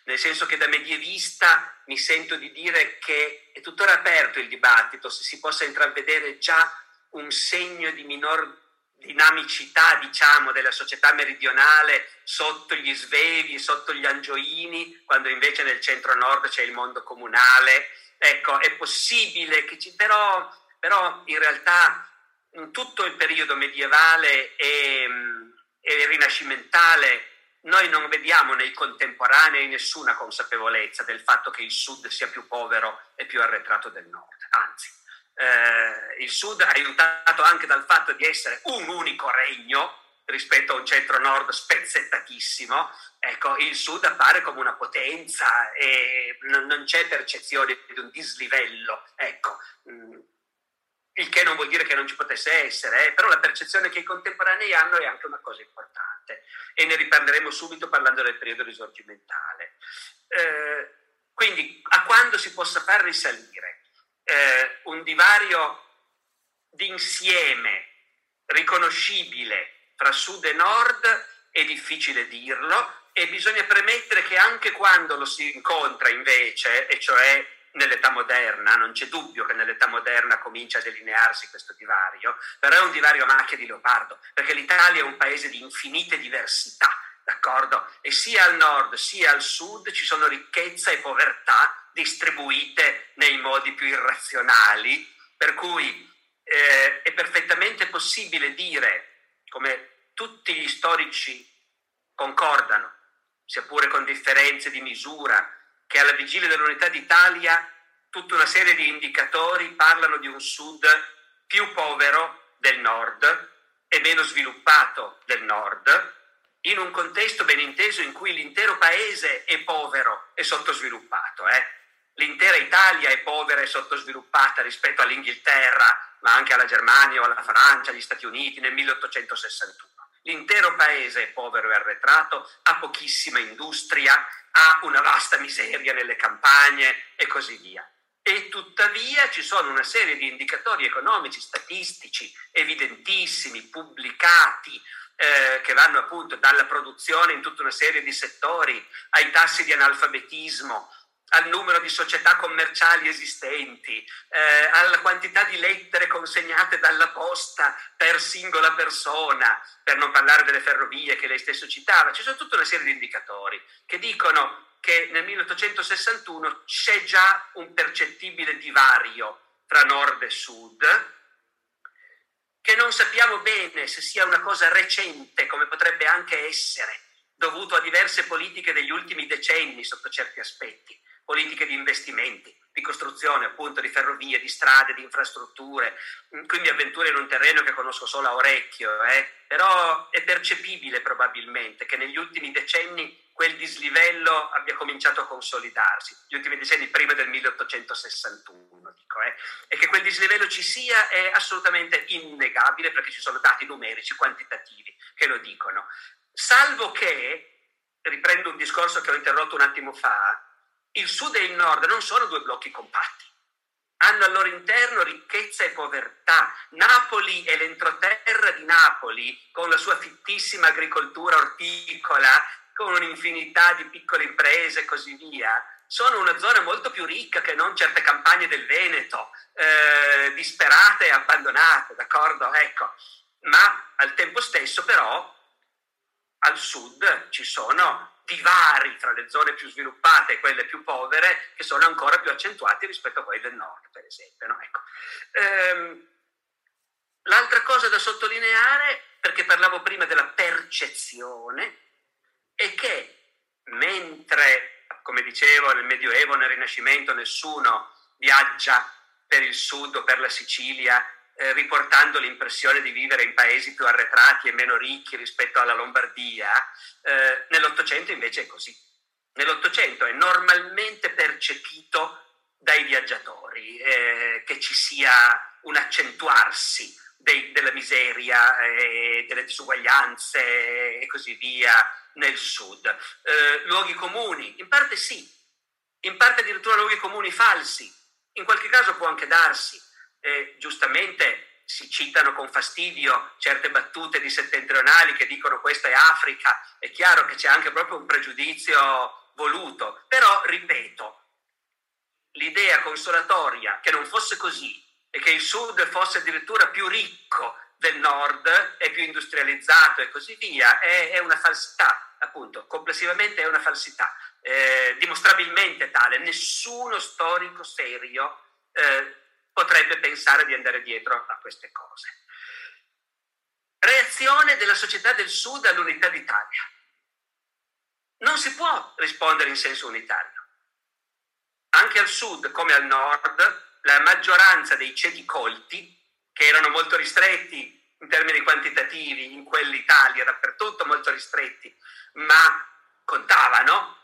nel senso che da medievista mi sento di dire che è tuttora aperto il dibattito se si possa intravedere già un segno di minor dinamicità, diciamo, della società meridionale sotto gli svevi, sotto gli angioini, quando invece nel centro-nord c'è il mondo comunale. Ecco, è possibile che ci... però, però in realtà tutto il periodo medievale e, e rinascimentale noi non vediamo nei contemporanei nessuna consapevolezza del fatto che il sud sia più povero e più arretrato del nord. Anzi, eh, il sud è aiutato anche dal fatto di essere un unico regno rispetto a un centro-nord spezzettatissimo. Ecco, il sud appare come una potenza e non, non c'è percezione di un dislivello. Ecco, il che non vuol dire che non ci potesse essere, eh? Però la percezione che i contemporanei hanno è anche una cosa importante, e ne riparleremo subito parlando del periodo risorgimentale. Eh, quindi a quando si possa far risalire eh, un divario d'insieme riconoscibile fra sud e nord è difficile dirlo, e bisogna premettere che anche quando lo si incontra invece, e cioè nell'età moderna, non c'è dubbio che nell'età moderna comincia a delinearsi questo divario, però è un divario a macchia di leopardo, perché l'Italia è un paese di infinite diversità, d'accordo? E sia al nord sia al sud ci sono ricchezza e povertà distribuite nei modi più irrazionali, per cui eh, è perfettamente possibile dire, come tutti gli storici concordano, sia pure con differenze di misura, che alla vigilia dell'unità d'Italia tutta una serie di indicatori parlano di un sud più povero del nord e meno sviluppato del nord, in un contesto ben inteso in cui l'intero paese è povero e sottosviluppato. Eh? L'intera Italia è povera e sottosviluppata rispetto all'Inghilterra, ma anche alla Germania o alla Francia, agli Stati Uniti nel milleottocentosessantuno. L'intero paese è povero e arretrato, ha pochissima industria, ha una vasta miseria nelle campagne e così via. E tuttavia ci sono una serie di indicatori economici, statistici, evidentissimi, pubblicati, eh, che vanno appunto dalla produzione in tutta una serie di settori, ai tassi di analfabetismo, al numero di società commerciali esistenti, eh, alla quantità di lettere consegnate dalla posta per singola persona, per non parlare delle ferrovie che lei stesso citava. Ci sono tutta una serie di indicatori che dicono che nel milleottocentosessantuno c'è già un percettibile divario tra nord e sud, che non sappiamo bene se sia una cosa recente, come potrebbe anche essere, dovuto a diverse politiche degli ultimi decenni sotto certi aspetti, politiche di investimenti, di costruzione appunto di ferrovie, di strade, di infrastrutture. Qui mi avventuro in un terreno che conosco solo a orecchio, eh? Però è percepibile probabilmente che negli ultimi decenni quel dislivello abbia cominciato a consolidarsi, gli ultimi decenni prima del milleottocentosessantuno, dico, eh? E che quel dislivello ci sia è assolutamente innegabile, perché ci sono dati numerici, quantitativi, che lo dicono. Salvo che, riprendo un discorso che ho interrotto un attimo fa, il sud e il nord non sono due blocchi compatti, hanno al loro interno ricchezza e povertà. Napoli e l'entroterra di Napoli, con la sua fittissima agricoltura orticola, con un'infinità di piccole imprese e così via, sono una zona molto più ricca che non certe campagne del Veneto, eh, disperate e abbandonate, d'accordo? Ecco, ma al tempo stesso però al sud ci sono divari tra le zone più sviluppate e quelle più povere, che sono ancora più accentuati rispetto a quelle del nord, per esempio. No? Ecco. Ehm, l'altra cosa da sottolineare, perché parlavo prima della percezione, è che mentre, come dicevo, nel Medioevo, nel Rinascimento, nessuno viaggia per il sud o per la Sicilia eh, riportando l'impressione di vivere in paesi più arretrati e meno ricchi rispetto alla Lombardia, eh, nell'Ottocento invece è così. Nell'Ottocento è normalmente percepito dai viaggiatori eh, che ci sia un accentuarsi dei, della miseria, e delle disuguaglianze e così via nel sud. Eh, luoghi comuni, in parte sì, in parte addirittura luoghi comuni falsi, in qualche caso può anche darsi. Eh, giustamente si citano con fastidio certe battute di settentrionali che dicono questa è Africa. È chiaro che c'è anche proprio un pregiudizio voluto, però ripeto, l'idea consolatoria che non fosse così e che il sud fosse addirittura più ricco del nord e più industrializzato e così via è, è una falsità, appunto, complessivamente è una falsità, eh, dimostrabilmente tale. Nessuno storico serio eh, potrebbe pensare di andare dietro a queste cose. Reazione della società del Sud all'unità d'Italia. Non si può rispondere in senso unitario. Anche al Sud, come al Nord, la maggioranza dei ceti colti, che erano molto ristretti in termini quantitativi in quell'Italia, dappertutto molto ristretti, ma contavano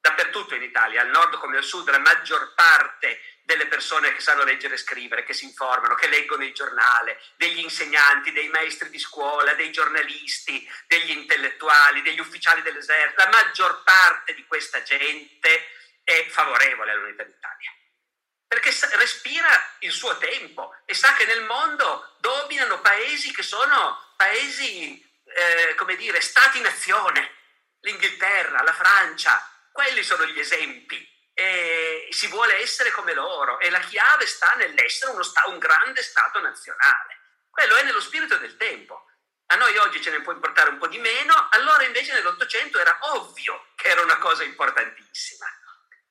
dappertutto in Italia, al Nord come al Sud, la maggior parte delle persone che sanno leggere e scrivere, che si informano, che leggono il giornale, degli insegnanti, dei maestri di scuola, dei giornalisti, degli intellettuali, degli ufficiali dell'esercito, la maggior parte di questa gente è favorevole all'unità d'Italia, perché respira il suo tempo e sa che nel mondo dominano paesi che sono paesi, eh, come dire, stati-nazione, l'Inghilterra, la Francia, quelli sono gli esempi. E si vuole essere come loro e la chiave sta nell'essere uno sta- un grande Stato nazionale. Quello è nello spirito del tempo. A noi oggi ce ne può importare un po' di meno, allora invece nell'Ottocento era ovvio che era una cosa importantissima.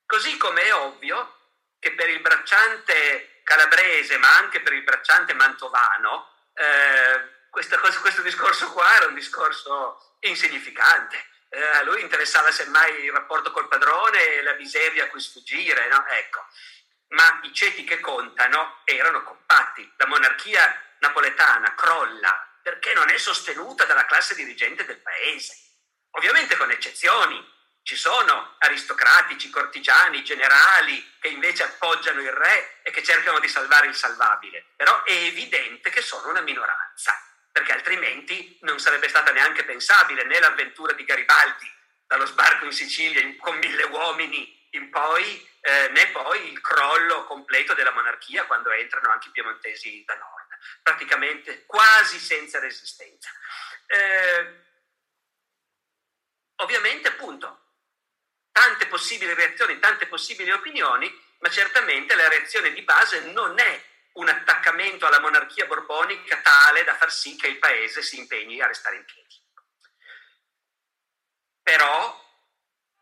Così come è ovvio che per il bracciante calabrese, ma anche per il bracciante mantovano, eh, questa cosa, questo discorso qua era un discorso insignificante. eh, a lui interessava semmai il rapporto col padrone e la miseria a cui sfuggire, no? Ecco. Ma i ceti che contano erano compatti. La monarchia napoletana crolla perché non è sostenuta dalla classe dirigente del paese. Ovviamente con eccezioni. Ci sono aristocratici, cortigiani, generali che invece appoggiano il re e che cercano di salvare il salvabile. Però è evidente che sono una minoranza, perché altrimenti non sarebbe stata neanche pensabile né l'avventura di Garibaldi, dallo sbarco in Sicilia con mille uomini in poi, eh, né poi il crollo completo della monarchia quando entrano anche i piemontesi da nord, praticamente quasi senza resistenza. Eh, ovviamente, appunto, tante possibili reazioni, tante possibili opinioni, ma certamente la reazione di base non è un attaccamento alla monarchia borbonica tale da far sì che il paese si impegni a restare in piedi. Però,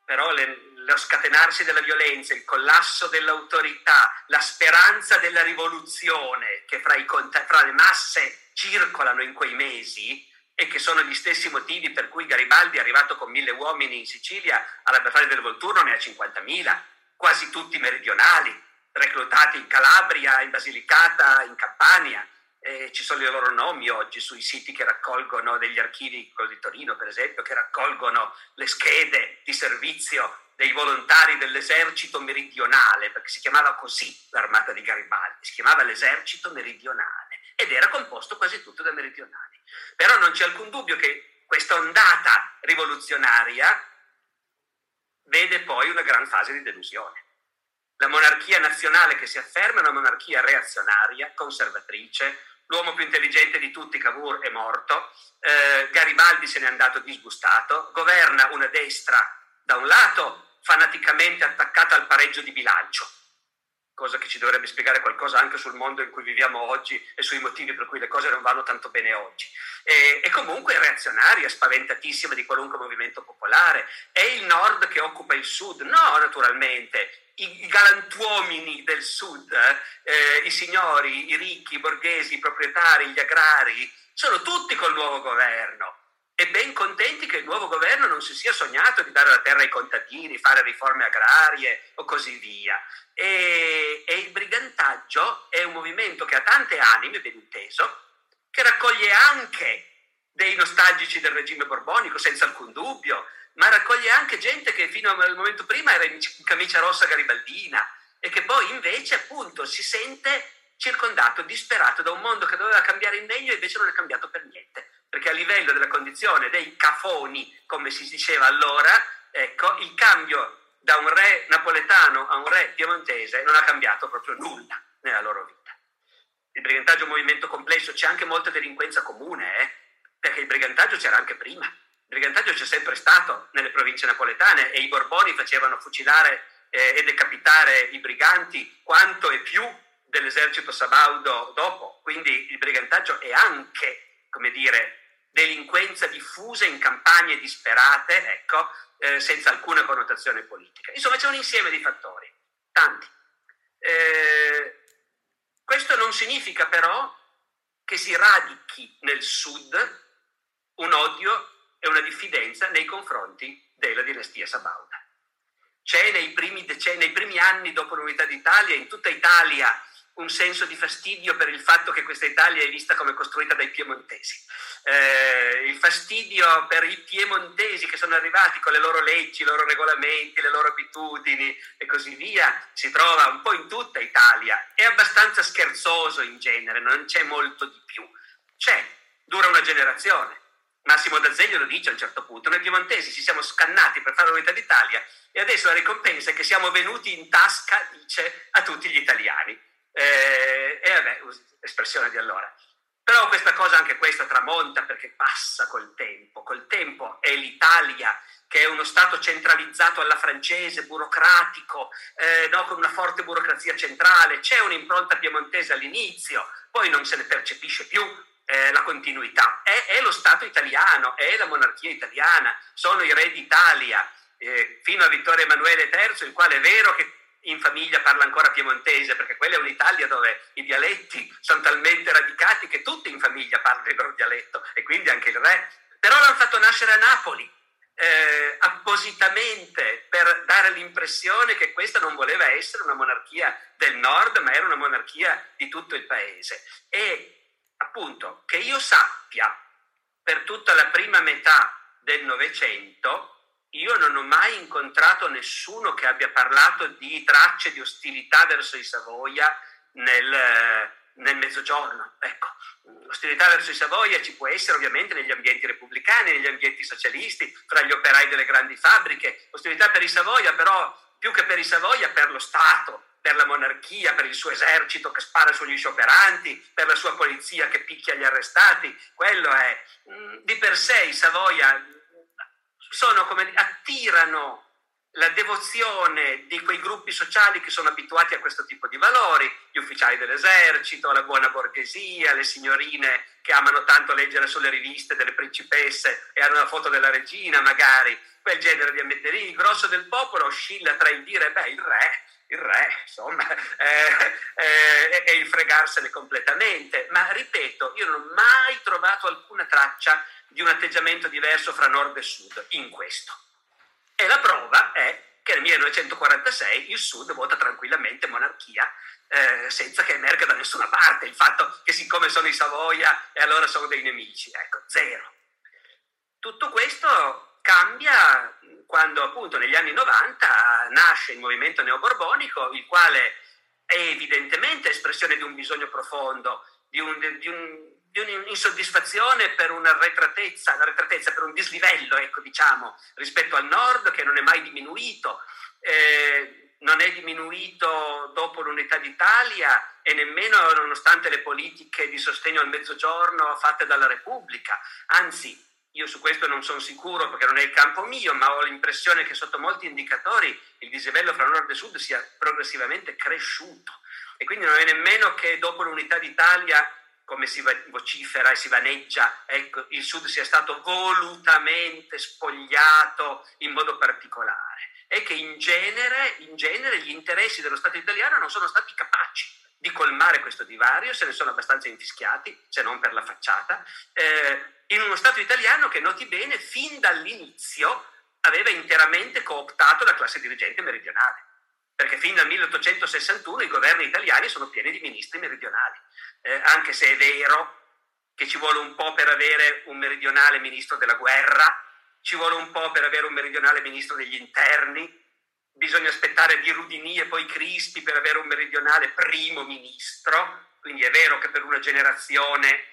però le, lo scatenarsi della violenza, il collasso dell'autorità, la speranza della rivoluzione che fra, i, fra le masse circolano in quei mesi, e che sono gli stessi motivi per cui Garibaldi è arrivato con mille uomini in Sicilia, alla battaglia del Volturno ne ha cinquantamila, quasi tutti meridionali, reclutati in Calabria, in Basilicata, in Campania, eh, ci sono i loro nomi oggi sui siti che raccolgono, degli archivi di Torino per esempio, che raccolgono le schede di servizio dei volontari dell'esercito meridionale, perché si chiamava così l'armata di Garibaldi, si chiamava l'esercito meridionale ed era composto quasi tutto da meridionali. Però non c'è alcun dubbio che questa ondata rivoluzionaria vede poi una gran fase di delusione. La monarchia nazionale che si afferma è una monarchia reazionaria, conservatrice, l'uomo più intelligente di tutti, Cavour, è morto, eh, Garibaldi se n'è andato disgustato, governa una destra da un lato fanaticamente attaccata al pareggio di bilancio, cosa che ci dovrebbe spiegare qualcosa anche sul mondo in cui viviamo oggi e sui motivi per cui le cose non vanno tanto bene oggi. E, e comunque è reazionaria, spaventatissima di qualunque movimento popolare. È il nord che occupa il sud? No, naturalmente. I, i galantuomini del sud, eh, i signori, i ricchi, i borghesi, i proprietari, gli agrari, sono tutti col nuovo governo. E ben contenti che il nuovo governo non si sia sognato di dare la terra ai contadini, fare riforme agrarie o così via. E, e il brigantaggio è un movimento che ha tante anime, ben inteso, che raccoglie anche dei nostalgici del regime borbonico, senza alcun dubbio, ma raccoglie anche gente che fino al momento prima era in camicia rossa garibaldina e che poi invece appunto si sente circondato, disperato da un mondo che doveva cambiare in meglio e invece non è cambiato per niente. Perché a livello della condizione dei cafoni, come si diceva allora, ecco, il cambio da un re napoletano a un re piemontese non ha cambiato proprio nulla nella loro vita. Il brigantaggio è un movimento complesso, c'è anche molta delinquenza comune, eh? Perché il brigantaggio c'era anche prima. Il brigantaggio c'è sempre stato nelle province napoletane e i Borboni facevano fucilare eh, e decapitare i briganti quanto e più dell'esercito sabaudo dopo. Quindi il brigantaggio è anche, come dire, delinquenza diffusa in campagne disperate, ecco, eh, senza alcuna connotazione politica. Insomma, c'è un insieme di fattori, tanti. Eh, questo non significa però che si radichi nel sud un odio e una diffidenza nei confronti della dinastia sabauda. C'è nei primi, c'è nei primi anni dopo l'unità d'Italia, in tutta Italia, un senso di fastidio per il fatto che questa Italia è vista come costruita dai piemontesi, eh, il fastidio per i piemontesi che sono arrivati con le loro leggi, i loro regolamenti, le loro abitudini e così via, si trova un po' in tutta Italia, è abbastanza scherzoso in genere, non c'è molto di più, c'è, dura una generazione. Massimo d'Azeglio lo dice a un certo punto: noi piemontesi ci siamo scannati per fare l'unità d'Italia e adesso la ricompensa è che siamo venuti in tasca, dice, a tutti gli italiani. E eh, eh, vabbè, espressione di allora. Però questa cosa, anche questa, tramonta perché passa col tempo. Col tempo è l'Italia che è uno stato centralizzato alla francese, burocratico, eh, no, con una forte burocrazia centrale. C'è un'impronta piemontese all'inizio, poi non se ne percepisce più eh, la continuità. È, è lo Stato italiano, è la monarchia italiana, sono i re d'Italia, eh, fino a Vittorio Emanuele terzo, il quale è vero che in famiglia parla ancora piemontese, perché quella è un'Italia dove i dialetti sono talmente radicati che tutti in famiglia parlano il loro dialetto e quindi anche il re. Però l'hanno fatto nascere a Napoli eh, appositamente per dare l'impressione che questa non voleva essere una monarchia del nord, ma era una monarchia di tutto il paese. E appunto, che io sappia, per tutta la prima metà del Novecento io non ho mai incontrato nessuno che abbia parlato di tracce di ostilità verso i Savoia nel, nel Mezzogiorno. Ecco, ostilità verso i Savoia ci può essere ovviamente negli ambienti repubblicani, negli ambienti socialisti, fra gli operai delle grandi fabbriche. Ostilità per i Savoia, però, più che per i Savoia, per lo Stato, per la monarchia, per il suo esercito che spara sugli scioperanti, per la sua polizia che picchia gli arrestati. Quello è, di per sé i Savoia sono come attirano la devozione di quei gruppi sociali che sono abituati a questo tipo di valori, gli ufficiali dell'esercito, la buona borghesia, le signorine che amano tanto leggere sulle riviste delle principesse e hanno la foto della regina magari, quel genere di ammetterini. Il grosso del popolo oscilla tra il dire beh il re, il re insomma eh, eh, e il fregarsene completamente, ma ripeto, io non ho mai trovato alcuna traccia di un atteggiamento diverso fra nord e sud in questo. E la prova è che nel millenovecentoquarantasei il Sud vota tranquillamente monarchia eh, senza che emerga da nessuna parte il fatto che siccome sono i Savoia e allora sono dei nemici. Ecco, zero. Tutto questo cambia quando appunto negli anni novanta nasce il movimento neoborbonico, il quale è evidentemente espressione di un bisogno profondo, di un... Di un di un'insoddisfazione per una retratezza, una retratezza per un dislivello, ecco, diciamo, rispetto al nord, che non è mai diminuito, eh, non è diminuito dopo l'unità d'Italia e nemmeno nonostante le politiche di sostegno al mezzogiorno fatte dalla Repubblica. Anzi, io su questo non sono sicuro perché non è il campo mio, ma ho l'impressione che sotto molti indicatori il dislivello fra nord e sud sia progressivamente cresciuto, e quindi non è nemmeno che dopo l'unità d'Italia, come si vocifera e si vaneggia, ecco, il Sud sia stato volutamente spogliato in modo particolare, è che in genere, in genere gli interessi dello Stato italiano non sono stati capaci di colmare questo divario, se ne sono abbastanza infischiati, se non per la facciata, eh, in uno Stato italiano che, noti bene, fin dall'inizio aveva interamente cooptato la classe dirigente meridionale, perché fin dal milleottocentosessantuno i governi italiani sono pieni di ministri meridionali, eh, anche se è vero che ci vuole un po' per avere un meridionale ministro della guerra, ci vuole un po' per avere un meridionale ministro degli interni, bisogna aspettare Birudini e poi Crispi per avere un meridionale primo ministro, quindi è vero che per una generazione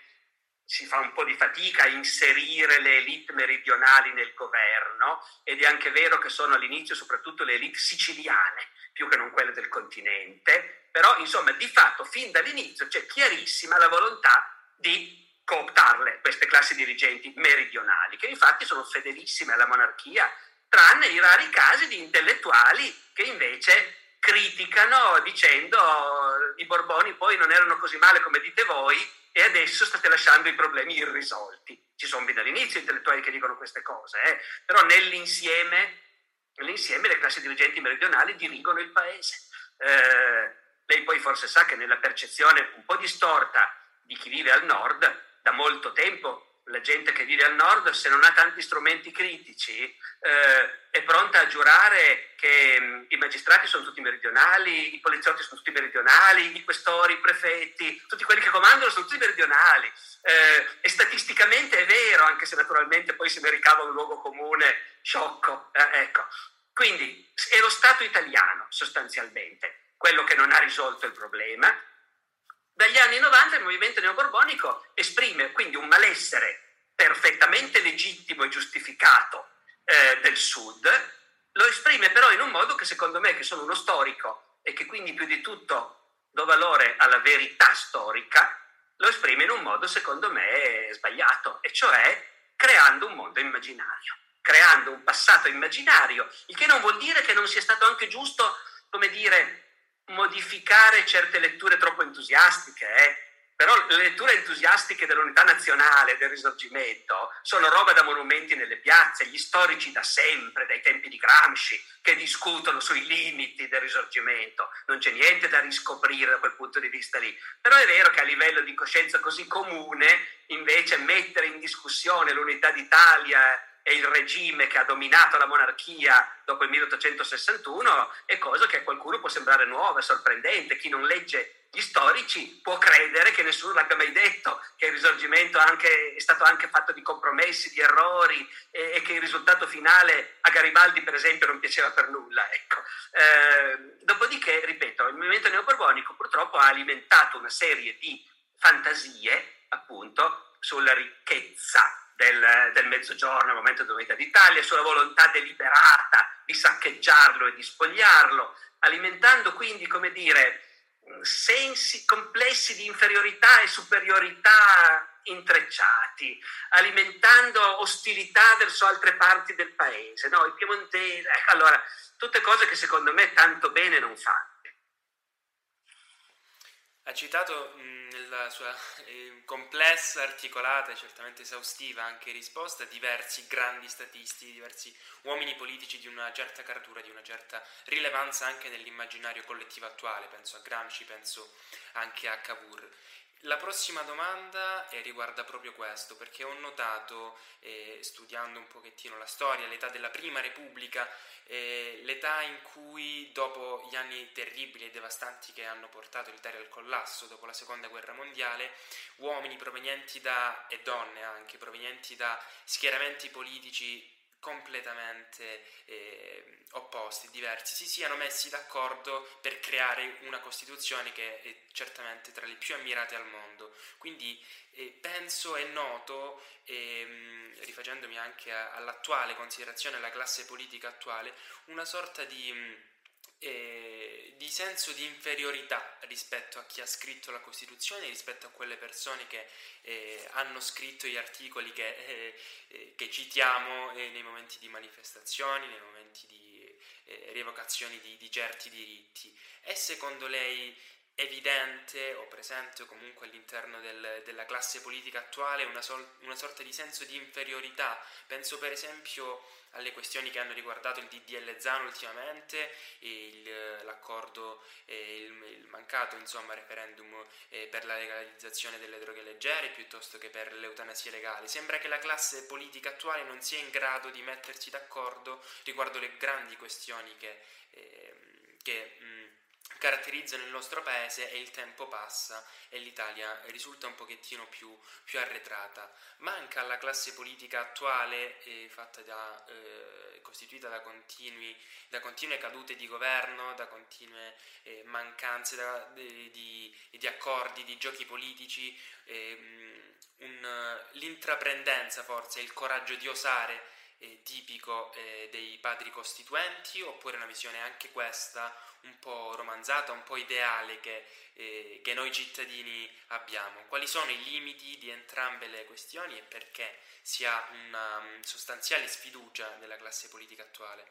si fa un po' di fatica a inserire le elite meridionali nel governo, ed è anche vero che sono all'inizio soprattutto le elite siciliane, più che non quelle del continente, però insomma di fatto fin dall'inizio c'è chiarissima la volontà di cooptarle queste classi dirigenti meridionali, che infatti sono fedelissime alla monarchia, tranne i rari casi di intellettuali che invece criticano dicendo i Borboni poi non erano così male come dite voi e adesso state lasciando i problemi irrisolti. Ci sono fin dall'inizio intellettuali che dicono queste cose, eh? Però nell'insieme Nell'insieme le classi dirigenti meridionali dirigono il paese. Eh, lei poi forse sa che nella percezione un po' distorta di chi vive al nord, da molto tempo la gente che vive al nord, se non ha tanti strumenti critici, eh, è pronta a giurare che mh, i magistrati sono tutti meridionali, i poliziotti sono tutti meridionali, i questori, i prefetti, tutti quelli che comandano sono tutti meridionali. Eh, e statisticamente è vero, anche se naturalmente poi si ne ricava un luogo comune sciocco. Eh, ecco. Quindi è lo Stato italiano sostanzialmente quello che non ha risolto il problema. Dagli anni novanta il movimento neoborbonico esprime quindi un malessere perfettamente legittimo e giustificato eh, del Sud, lo esprime però in un modo che secondo me, che sono uno storico e che quindi più di tutto do valore alla verità storica, lo esprime in un modo secondo me sbagliato, e cioè creando un mondo immaginario, creando un passato immaginario, il che non vuol dire che non sia stato anche giusto, come dire, modificare certe letture troppo entusiastiche, eh? Però le letture entusiastiche dell'unità nazionale, del risorgimento, sono roba da monumenti nelle piazze, gli storici da sempre, dai tempi di Gramsci, che discutono sui limiti del risorgimento, non c'è niente da riscoprire da quel punto di vista lì, però è vero che a livello di coscienza così comune invece mettere in discussione l'unità d'Italia e il regime che ha dominato la monarchia dopo il milleottocentosessantuno è cosa che a qualcuno può sembrare nuova, sorprendente. Chi non legge gli storici può credere che nessuno l'abbia mai detto, che il risorgimento anche, è stato anche fatto di compromessi, di errori, e, e che il risultato finale a Garibaldi, per esempio, non piaceva per nulla. Ecco. Eh, dopodiché, ripeto, il movimento neoborbonico purtroppo ha alimentato una serie di fantasie, appunto, sulla ricchezza Del, del Mezzogiorno al momento dell'unità d'Italia, sulla volontà deliberata di saccheggiarlo e di spogliarlo, alimentando quindi, come dire, sensi complessi di inferiorità e superiorità intrecciati, alimentando ostilità verso altre parti del paese, no? I piemontesi, ecco, allora, tutte cose che secondo me tanto bene non fanno. Ha citato mh, nella sua eh, complessa, articolata e certamente esaustiva anche risposta diversi grandi statisti, diversi uomini politici di una certa caratura, di una certa rilevanza anche nell'immaginario collettivo attuale. Penso a Gramsci, penso anche a Cavour. La prossima domanda eh, riguarda proprio questo, perché ho notato, eh, studiando un pochettino la storia, l'età della Prima Repubblica, eh, l'età in cui, dopo gli anni terribili e devastanti che hanno portato l'Italia al collasso dopo la Seconda Guerra Mondiale, uomini provenienti da, e donne anche, provenienti da schieramenti politici completamente eh, opposti, diversi, si siano messi d'accordo per creare una Costituzione che è certamente tra le più ammirate al mondo. Quindi eh, penso e noto, eh, rifacendomi anche a, all'attuale considerazione della classe politica attuale, una sorta di... Eh, di senso di inferiorità rispetto a chi ha scritto la Costituzione, rispetto a quelle persone che eh, hanno scritto gli articoli che, eh, eh, che citiamo eh, nei momenti di manifestazioni, nei momenti di eh, rievocazioni di, di certi diritti. È secondo lei evidente o presente comunque all'interno del, della classe politica attuale una, sol- una sorta di senso di inferiorità? Penso per esempio alle questioni che hanno riguardato il D D L Zan ultimamente, il, l'accordo, il, il mancato insomma referendum eh, per la legalizzazione delle droghe leggere piuttosto che per l'eutanasia legale. Sembra che la classe politica attuale non sia in grado di mettersi d'accordo riguardo le grandi questioni che, eh, che mh, caratterizzano il nostro paese, e il tempo passa e l'Italia risulta un pochettino più, più arretrata. Manca alla classe politica attuale, eh, fatta da, eh, costituita da, continui, da continue cadute di governo, da continue eh, mancanze da, di, di, di accordi, di giochi politici, eh, un, l'intraprendenza forse, il coraggio di osare eh, tipico eh, dei padri costituenti, oppure una visione anche questa un po' romanzata, un po' ideale che, eh, che noi cittadini abbiamo. Quali sono i limiti di entrambe le questioni e perché si ha una sostanziale sfiducia nella classe politica attuale?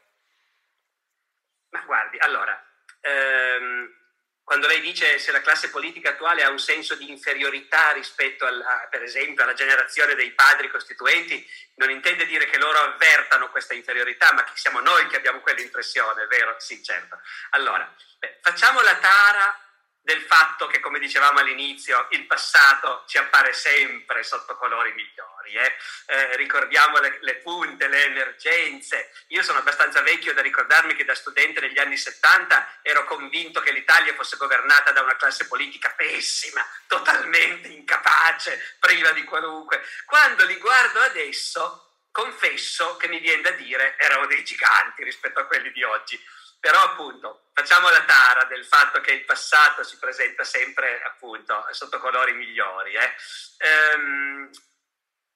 Ma guardi, allora, ehm, quando lei dice se la classe politica attuale ha un senso di inferiorità rispetto alla, per esempio, alla generazione dei padri costituenti, non intende dire che loro avvertano questa inferiorità, ma che siamo noi che abbiamo quell'impressione, vero? Sì, certo. Allora, beh, facciamo la tara del fatto che, come dicevamo all'inizio, il passato ci appare sempre sotto colori migliori. Eh? Eh, ricordiamo le, le punte, le emergenze. Io sono abbastanza vecchio da ricordarmi che da studente negli anni settanta ero convinto che l'Italia fosse governata da una classe politica pessima, totalmente incapace, priva di qualunque. Quando li guardo adesso, confesso che mi viene da dire erano dei giganti rispetto a quelli di oggi. Però appunto facciamo la tara del fatto che il passato si presenta sempre appunto sotto colori migliori. Eh. Ehm,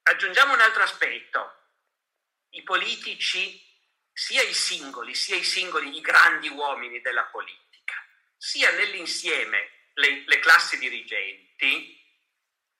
aggiungiamo un altro aspetto. I politici, sia i singoli, sia i singoli, i grandi uomini della politica, sia nell'insieme le, le classi dirigenti,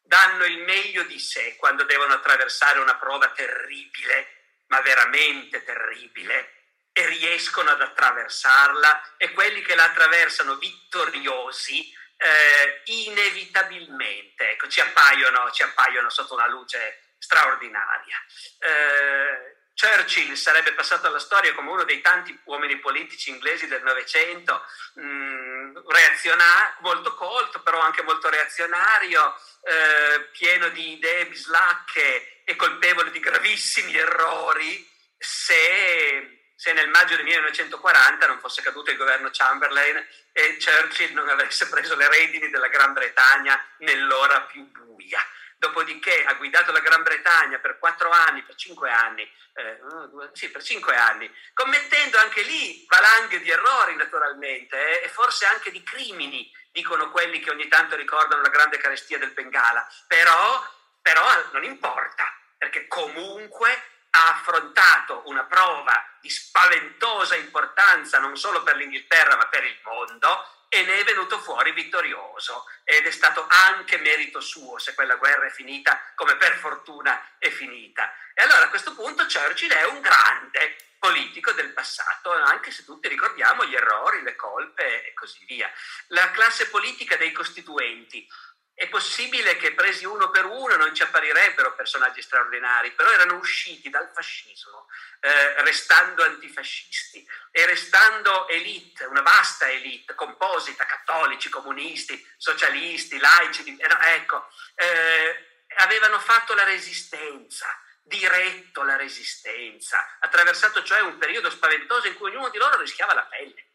danno il meglio di sé quando devono attraversare una prova terribile, ma veramente terribile, e riescono ad attraversarla, e quelli che la attraversano vittoriosi eh, inevitabilmente, ecco, ci appaiono, ci appaiono sotto una luce straordinaria. Eh, Churchill sarebbe passato alla storia come uno dei tanti uomini politici inglesi del Novecento, mh, reazionario, molto colto, però anche molto reazionario, eh, pieno di idee bislacche e colpevole di gravissimi errori, se, se nel maggio del millenovecentoquaranta non fosse caduto il governo Chamberlain e Churchill non avesse preso le redini della Gran Bretagna nell'ora più buia. Dopodiché ha guidato la Gran Bretagna per quattro anni, per cinque anni, eh, due, sì, per cinque anni, commettendo anche lì valanghe di errori naturalmente eh, e forse anche di crimini, dicono quelli che ogni tanto ricordano la grande carestia del Bengala, però, però non importa, perché comunque ha affrontato una prova di spaventosa importanza non solo per l'Inghilterra ma per il mondo, e ne è venuto fuori vittorioso, ed è stato anche merito suo se quella guerra è finita come per fortuna è finita. E allora a questo punto Churchill è un grande politico del passato, anche se tutti ricordiamo gli errori, le colpe e così via. La classe politica dei costituenti. È possibile che presi uno per uno non ci apparirebbero personaggi straordinari, però erano usciti dal fascismo, eh, restando antifascisti e restando elite, una vasta elite, composita, cattolici, comunisti, socialisti, laici, di, eh, no, ecco, eh, avevano fatto la resistenza, diretto la resistenza, attraversato cioè un periodo spaventoso in cui ognuno di loro rischiava la pelle.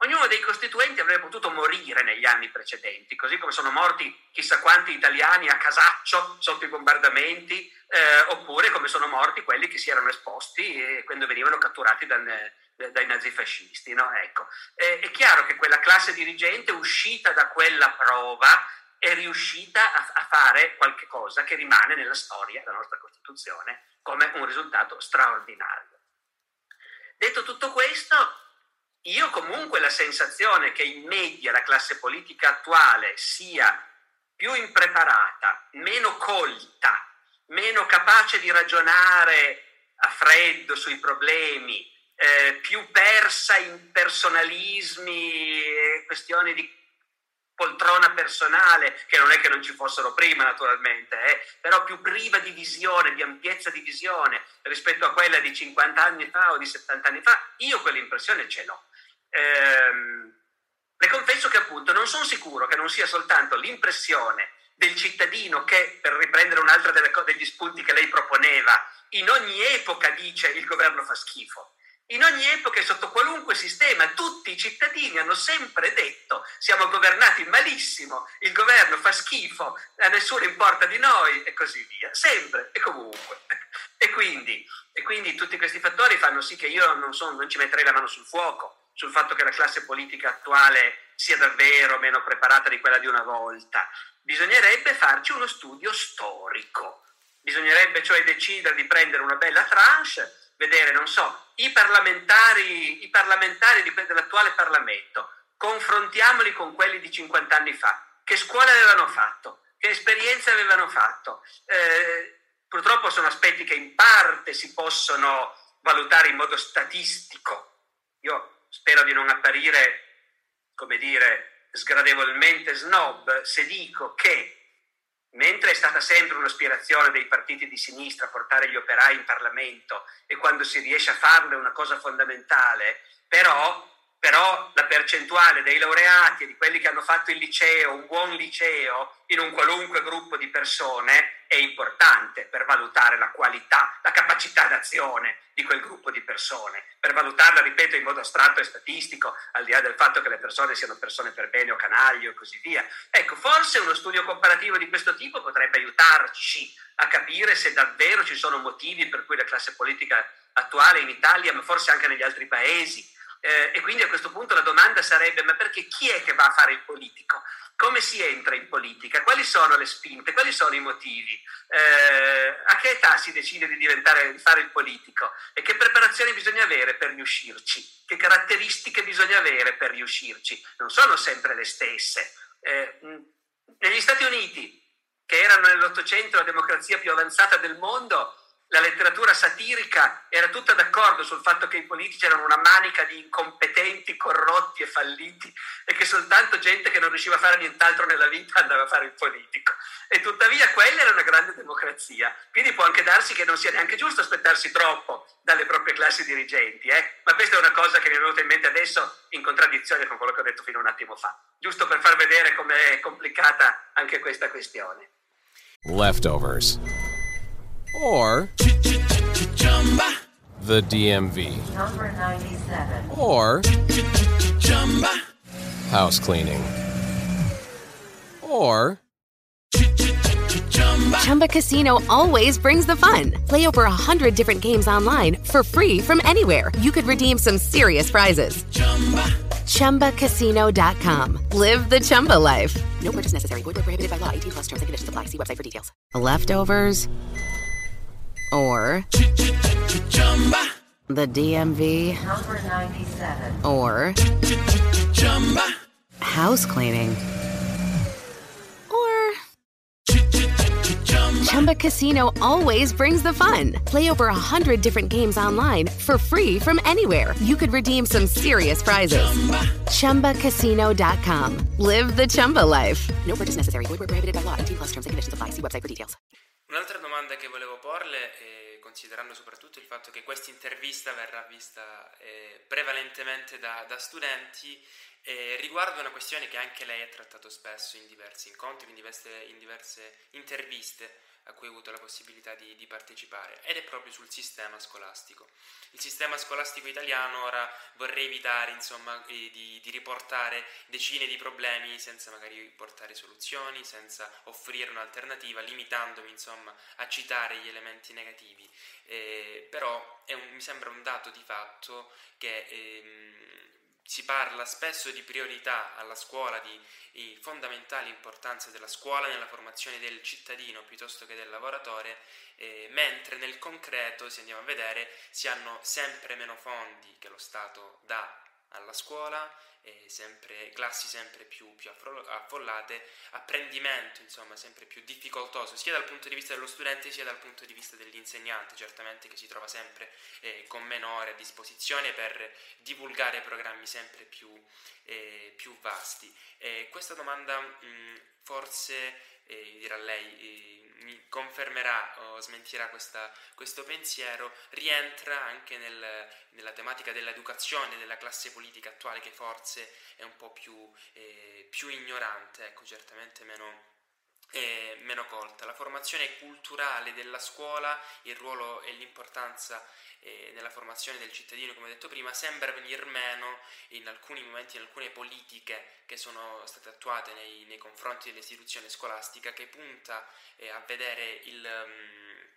Ognuno dei costituenti avrebbe potuto morire negli anni precedenti, così come sono morti chissà quanti italiani a casaccio sotto i bombardamenti, eh, oppure come sono morti quelli che si erano esposti e quando venivano catturati dal, dai nazifascisti. No? Ecco. Eh, è chiaro che quella classe dirigente, uscita da quella prova, è riuscita a, a fare qualche cosa che rimane nella storia della nostra Costituzione come un risultato straordinario. Detto tutto questo, io comunque la sensazione che in media la classe politica attuale sia più impreparata, meno colta, meno capace di ragionare a freddo sui problemi, eh, più persa in personalismi e questioni di poltrona personale, che non è che non ci fossero prima naturalmente, eh, però più priva di visione, di ampiezza di visione rispetto a quella di cinquanta anni fa o di settanta anni fa, io quell'impressione ce l'ho. Ehm, le confesso che appunto non sono sicuro che non sia soltanto l'impressione del cittadino che, per riprendere un'altra delle co- degli spunti che lei proponeva, in ogni epoca dice il governo fa schifo. In ogni epoca e sotto qualunque sistema tutti i cittadini hanno sempre detto siamo governati malissimo, il governo fa schifo, a nessuno importa di noi e così via, sempre e comunque. E quindi, e quindi tutti questi fattori fanno sì che io non, sono, non ci metterei la mano sul fuoco sul fatto che la classe politica attuale sia davvero meno preparata di quella di una volta. Bisognerebbe farci uno studio storico, bisognerebbe cioè decidere di prendere una bella tranche, vedere, non so, i parlamentari, i parlamentari di, dell'attuale Parlamento, confrontiamoli con quelli di cinquanta anni fa, che scuola avevano fatto, che esperienze avevano fatto. Eh, purtroppo sono aspetti che in parte si possono valutare in modo statistico. Io spero di non apparire, come dire, sgradevolmente snob se dico che mentre è stata sempre un'aspirazione dei partiti di sinistra portare gli operai in Parlamento e quando si riesce a farlo è una cosa fondamentale, però, però la percentuale dei laureati e di quelli che hanno fatto il liceo, un buon liceo, in un qualunque gruppo di persone è importante per valutare la qualità, la capacità d'azione di quel gruppo di persone, per valutarla, ripeto, in modo astratto e statistico, al di là del fatto che le persone siano persone per bene o canaglie o così via. Ecco, forse uno studio comparativo di questo tipo potrebbe aiutarci a capire se davvero ci sono motivi per cui la classe politica attuale in Italia, ma forse anche negli altri paesi, Eh, e quindi a questo punto la domanda sarebbe: ma perché chi è che va a fare il politico? Come si entra in politica? Quali sono le spinte? Quali sono i motivi? Eh, a che età si decide di diventare, di fare il politico? E che preparazioni bisogna avere per riuscirci? Che caratteristiche bisogna avere per riuscirci? Non sono sempre le stesse. Eh, negli Stati Uniti, che erano nell'Ottocento la democrazia più avanzata del mondo, la letteratura satirica era tutta d'accordo sul fatto che i politici erano una manica di incompetenti, corrotti e falliti e che soltanto gente che non riusciva a fare nient'altro nella vita andava a fare il politico. E tuttavia quella era una grande democrazia. Quindi può anche darsi che non sia neanche giusto aspettarsi troppo dalle proprie classi dirigenti, eh? Ma questa è una cosa che mi è venuta in mente adesso in contraddizione con quello che ho detto fino a un attimo fa. Giusto per far vedere com'è complicata anche questa questione. Leftovers. Or the D M V. Number ninety-seven. Or house cleaning. Or Chumba Casino always brings the fun. Play over a hundred different games online for free from anywhere. You could redeem some serious prizes. Chumba Casino dot com. Live the Chumba life. No purchase necessary. Void where prohibited by law. eighteen plus terms and conditions apply. See website for details. Leftovers or the D M V number ninety-seven or house cleaning. Chumba Casino always brings the fun. Play over a hundred different games online for free from anywhere. You could redeem some serious prizes. Chumba Casino dot com. Live the Chumba life. No purchase necessary. Void where prohibited by law. eighteen plus terms and conditions apply. See website for details. Un'altra domanda che volevo porle, eh, considerando soprattutto il fatto che questa intervista verrà vista eh, prevalentemente da, da studenti, eh, riguarda una questione che anche lei ha trattato spesso in diversi incontri, in diverse, in diverse interviste a cui ho avuto la possibilità di, di partecipare, ed è proprio sul sistema scolastico. Il sistema scolastico italiano, ora vorrei evitare insomma di, di riportare decine di problemi senza magari portare soluzioni, senza offrire un'alternativa, limitandomi insomma a citare gli elementi negativi, eh, però è un, mi sembra un dato di fatto che ehm, si parla spesso di priorità alla scuola, di, di fondamentale importanza della scuola nella formazione del cittadino piuttosto che del lavoratore, eh, mentre nel concreto, se andiamo a vedere, si hanno sempre meno fondi che lo Stato dà alla scuola, eh, sempre, classi sempre più, più affro- affollate, apprendimento insomma sempre più difficoltoso, sia dal punto di vista dello studente sia dal punto di vista dell'insegnante, certamente che si trova sempre eh, con meno ore a disposizione per divulgare programmi sempre più, eh, più vasti. Eh, questa domanda mh, forse, eh, dirà lei, eh, confermerà o smentirà questa, questo pensiero, rientra anche nel, nella tematica dell'educazione della classe politica attuale, che forse è un po' più, eh, più ignorante, ecco, certamente meno, eh, meno colta. La formazione culturale della scuola, il ruolo e l'importanza eh, nella formazione del cittadino, come ho detto prima, sembra venir meno in alcuni momenti, in alcune politiche che sono state attuate nei, nei confronti dell'istituzione scolastica, che punta eh, a vedere il, um,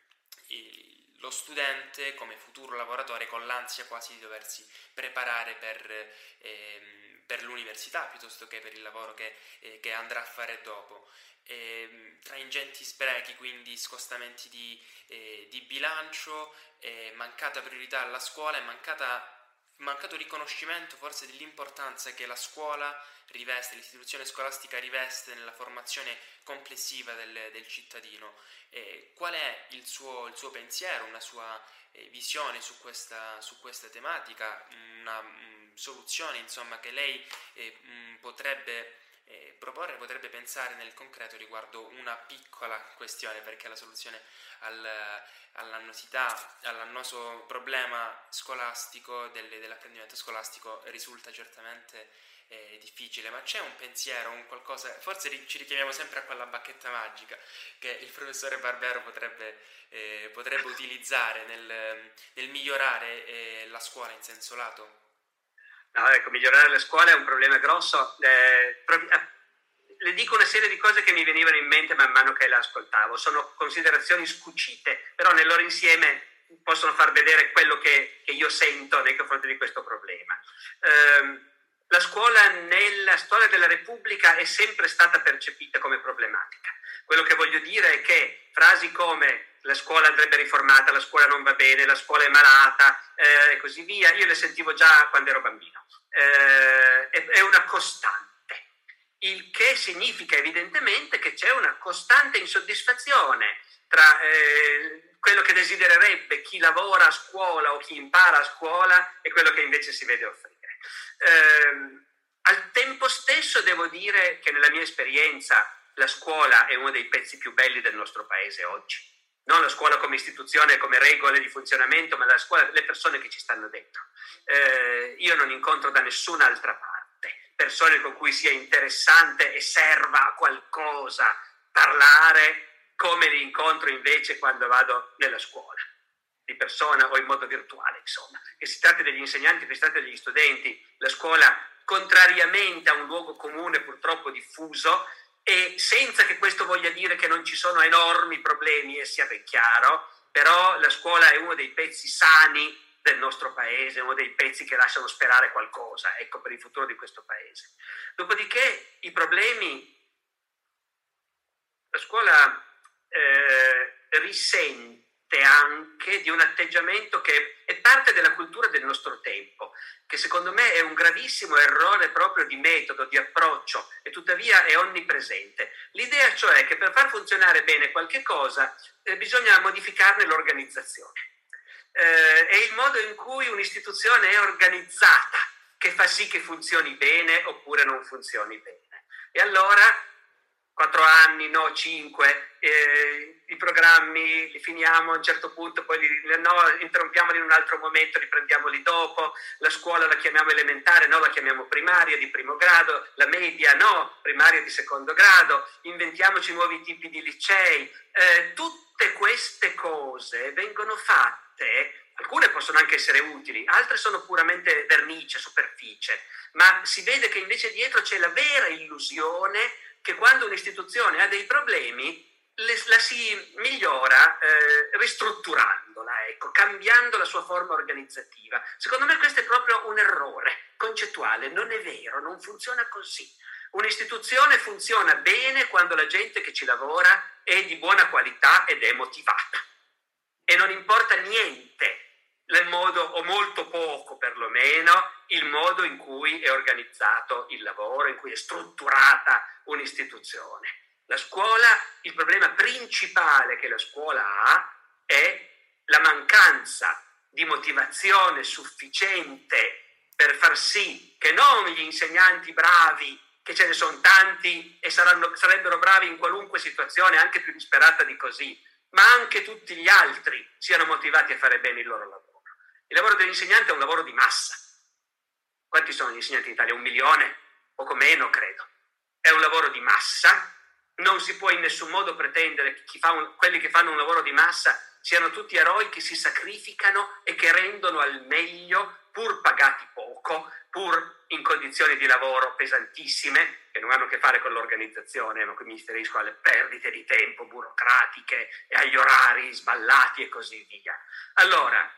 il, lo studente come futuro lavoratore, con l'ansia quasi di doversi preparare per... Eh, per l'università piuttosto che per il lavoro che, eh, che andrà a fare dopo. E, tra ingenti sprechi, quindi scostamenti di, eh, di bilancio, eh, mancata priorità alla scuola e mancata, mancato riconoscimento forse dell'importanza che la scuola riveste, l'istituzione scolastica riveste nella formazione complessiva del, del cittadino. Eh, qual è il suo, il suo pensiero, una sua eh, visione su questa, su questa tematica, una mh, soluzione insomma che lei eh, mh, potrebbe eh, proporre, potrebbe pensare nel concreto riguardo una piccola questione, perché la soluzione al, all'annosità, all'annoso problema scolastico, del, dell'apprendimento scolastico risulta certamente Eh, difficile, ma c'è un pensiero, un qualcosa, forse ri- ci richiamiamo sempre a quella bacchetta magica che il professore Barbero potrebbe, eh, potrebbe utilizzare nel, nel migliorare eh, la scuola in senso lato? No, ecco, migliorare la scuola è un problema grosso. Eh, pro- eh, le dico una serie di cose che mi venivano in mente man mano che la ascoltavo, sono considerazioni scucite, però nel loro insieme possono far vedere quello che, che io sento nei confronti di questo problema. Eh, La scuola nella storia della Repubblica è sempre stata percepita come problematica. Quello che voglio dire è che frasi come la scuola andrebbe riformata, la scuola non va bene, la scuola è malata eh, e così via, io le sentivo già quando ero bambino. Eh, è, è una costante, il che significa evidentemente che c'è una costante insoddisfazione tra eh, quello che desidererebbe chi lavora a scuola o chi impara a scuola e quello che invece si vede offrire. Eh, al tempo stesso devo dire che nella mia esperienza la scuola è uno dei pezzi più belli del nostro paese oggi. Non la scuola come istituzione, come regole di funzionamento, ma la scuola, le persone che ci stanno dentro. Eh, io non incontro da nessun'altra parte persone con cui sia interessante e serva a qualcosa parlare come li incontro invece quando vado nella scuola, di persona o in modo virtuale, insomma. Che si tratti degli insegnanti, che si tratti degli studenti, la scuola, contrariamente a un luogo comune purtroppo diffuso, e senza che questo voglia dire che non ci sono enormi problemi, e sia ben chiaro, però la scuola è uno dei pezzi sani del nostro paese, uno dei pezzi che lasciano sperare qualcosa, ecco, per il futuro di questo paese. Dopodiché i problemi, la scuola eh, risente anche di un atteggiamento che è parte della cultura del nostro tempo, che secondo me è un gravissimo errore proprio di metodo, di approccio, e tuttavia è onnipresente. L'idea cioè che per far funzionare bene qualche cosa eh, bisogna modificarne l'organizzazione. Eh, è il modo in cui un'istituzione è organizzata che fa sì che funzioni bene oppure non funzioni bene. E allora quattro anni, no, cinque, eh, i programmi li finiamo a un certo punto, poi li, no, interrompiamoli in un altro momento, riprendiamoli dopo, la scuola la chiamiamo elementare, no, la chiamiamo primaria di primo grado, la media, no, primaria di secondo grado, inventiamoci nuovi tipi di licei. Eh, tutte queste cose vengono fatte, alcune possono anche essere utili, altre sono puramente vernice, superficie, ma si vede che invece dietro c'è la vera illusione che quando un'istituzione ha dei problemi le, la si migliora eh, ristrutturandola, ecco, cambiando la sua forma organizzativa. Secondo me questo è proprio un errore concettuale, non è vero, non funziona così. Un'istituzione funziona bene quando la gente che ci lavora è di buona qualità ed è motivata, e non importa niente il modo, o molto poco perlomeno, il modo in cui è organizzato il lavoro, in cui è strutturata un'istituzione. La scuola, il problema principale che la scuola ha è la mancanza di motivazione sufficiente per far sì che non gli insegnanti bravi, che ce ne sono tanti e saranno, sarebbero bravi in qualunque situazione, anche più disperata di così, ma anche tutti gli altri siano motivati a fare bene il loro lavoro. Il lavoro dell'insegnante è un lavoro di massa. Quanti sono gli insegnanti in Italia? Un milione? Poco meno, credo. È un lavoro di massa. Non si può in nessun modo pretendere che chi fa un, quelli che fanno un lavoro di massa siano tutti eroi che si sacrificano e che rendono al meglio, pur pagati poco, pur in condizioni di lavoro pesantissime, che non hanno a che fare con l'organizzazione, ma qui mi riferisco alle perdite di tempo burocratiche e agli orari sballati e così via. Allora,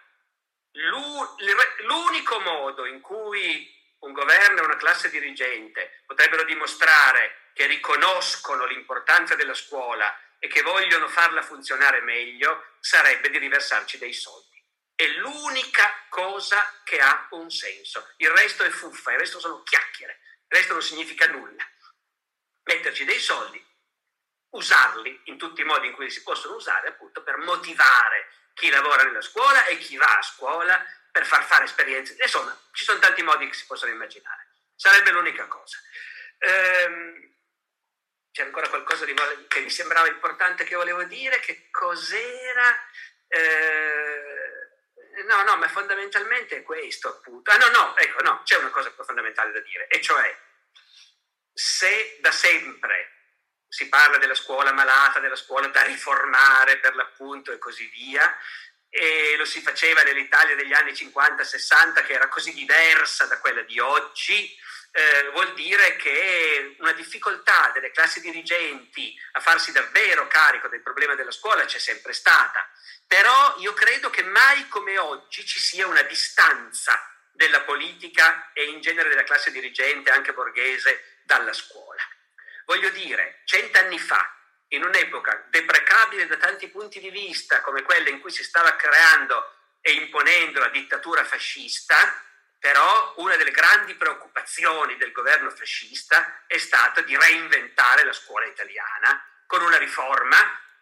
l'unico modo in cui un governo e una classe dirigente potrebbero dimostrare che riconoscono l'importanza della scuola e che vogliono farla funzionare meglio sarebbe di riversarci dei soldi. È l'unica cosa che ha un senso. Il resto è fuffa, il resto sono chiacchiere, il resto non significa nulla. Metterci dei soldi, usarli in tutti i modi in cui si possono usare, appunto, per motivare chi lavora nella scuola e chi va a scuola, per far fare esperienze. Insomma, ci sono tanti modi che si possono immaginare. Sarebbe l'unica cosa. Ehm, c'è ancora qualcosa di, che mi sembrava importante che volevo dire? Che cos'era? Ehm, no, no, ma fondamentalmente è questo, appunto. Ah, no, no, ecco, no, c'è una cosa fondamentale da dire, e cioè, se da sempre si parla della scuola malata, della scuola da riformare per l'appunto e così via, e lo si faceva nell'Italia degli anni cinquanta sessanta, che era così diversa da quella di oggi, eh, vuol dire che una difficoltà delle classi dirigenti a farsi davvero carico del problema della scuola c'è sempre stata, però io credo che mai come oggi ci sia una distanza della politica e in genere della classe dirigente, anche borghese, dalla scuola. Voglio dire, cent'anni fa, in un'epoca deprecabile da tanti punti di vista, come quella in cui si stava creando e imponendo la dittatura fascista, però una delle grandi preoccupazioni del governo fascista è stata di reinventare la scuola italiana con una riforma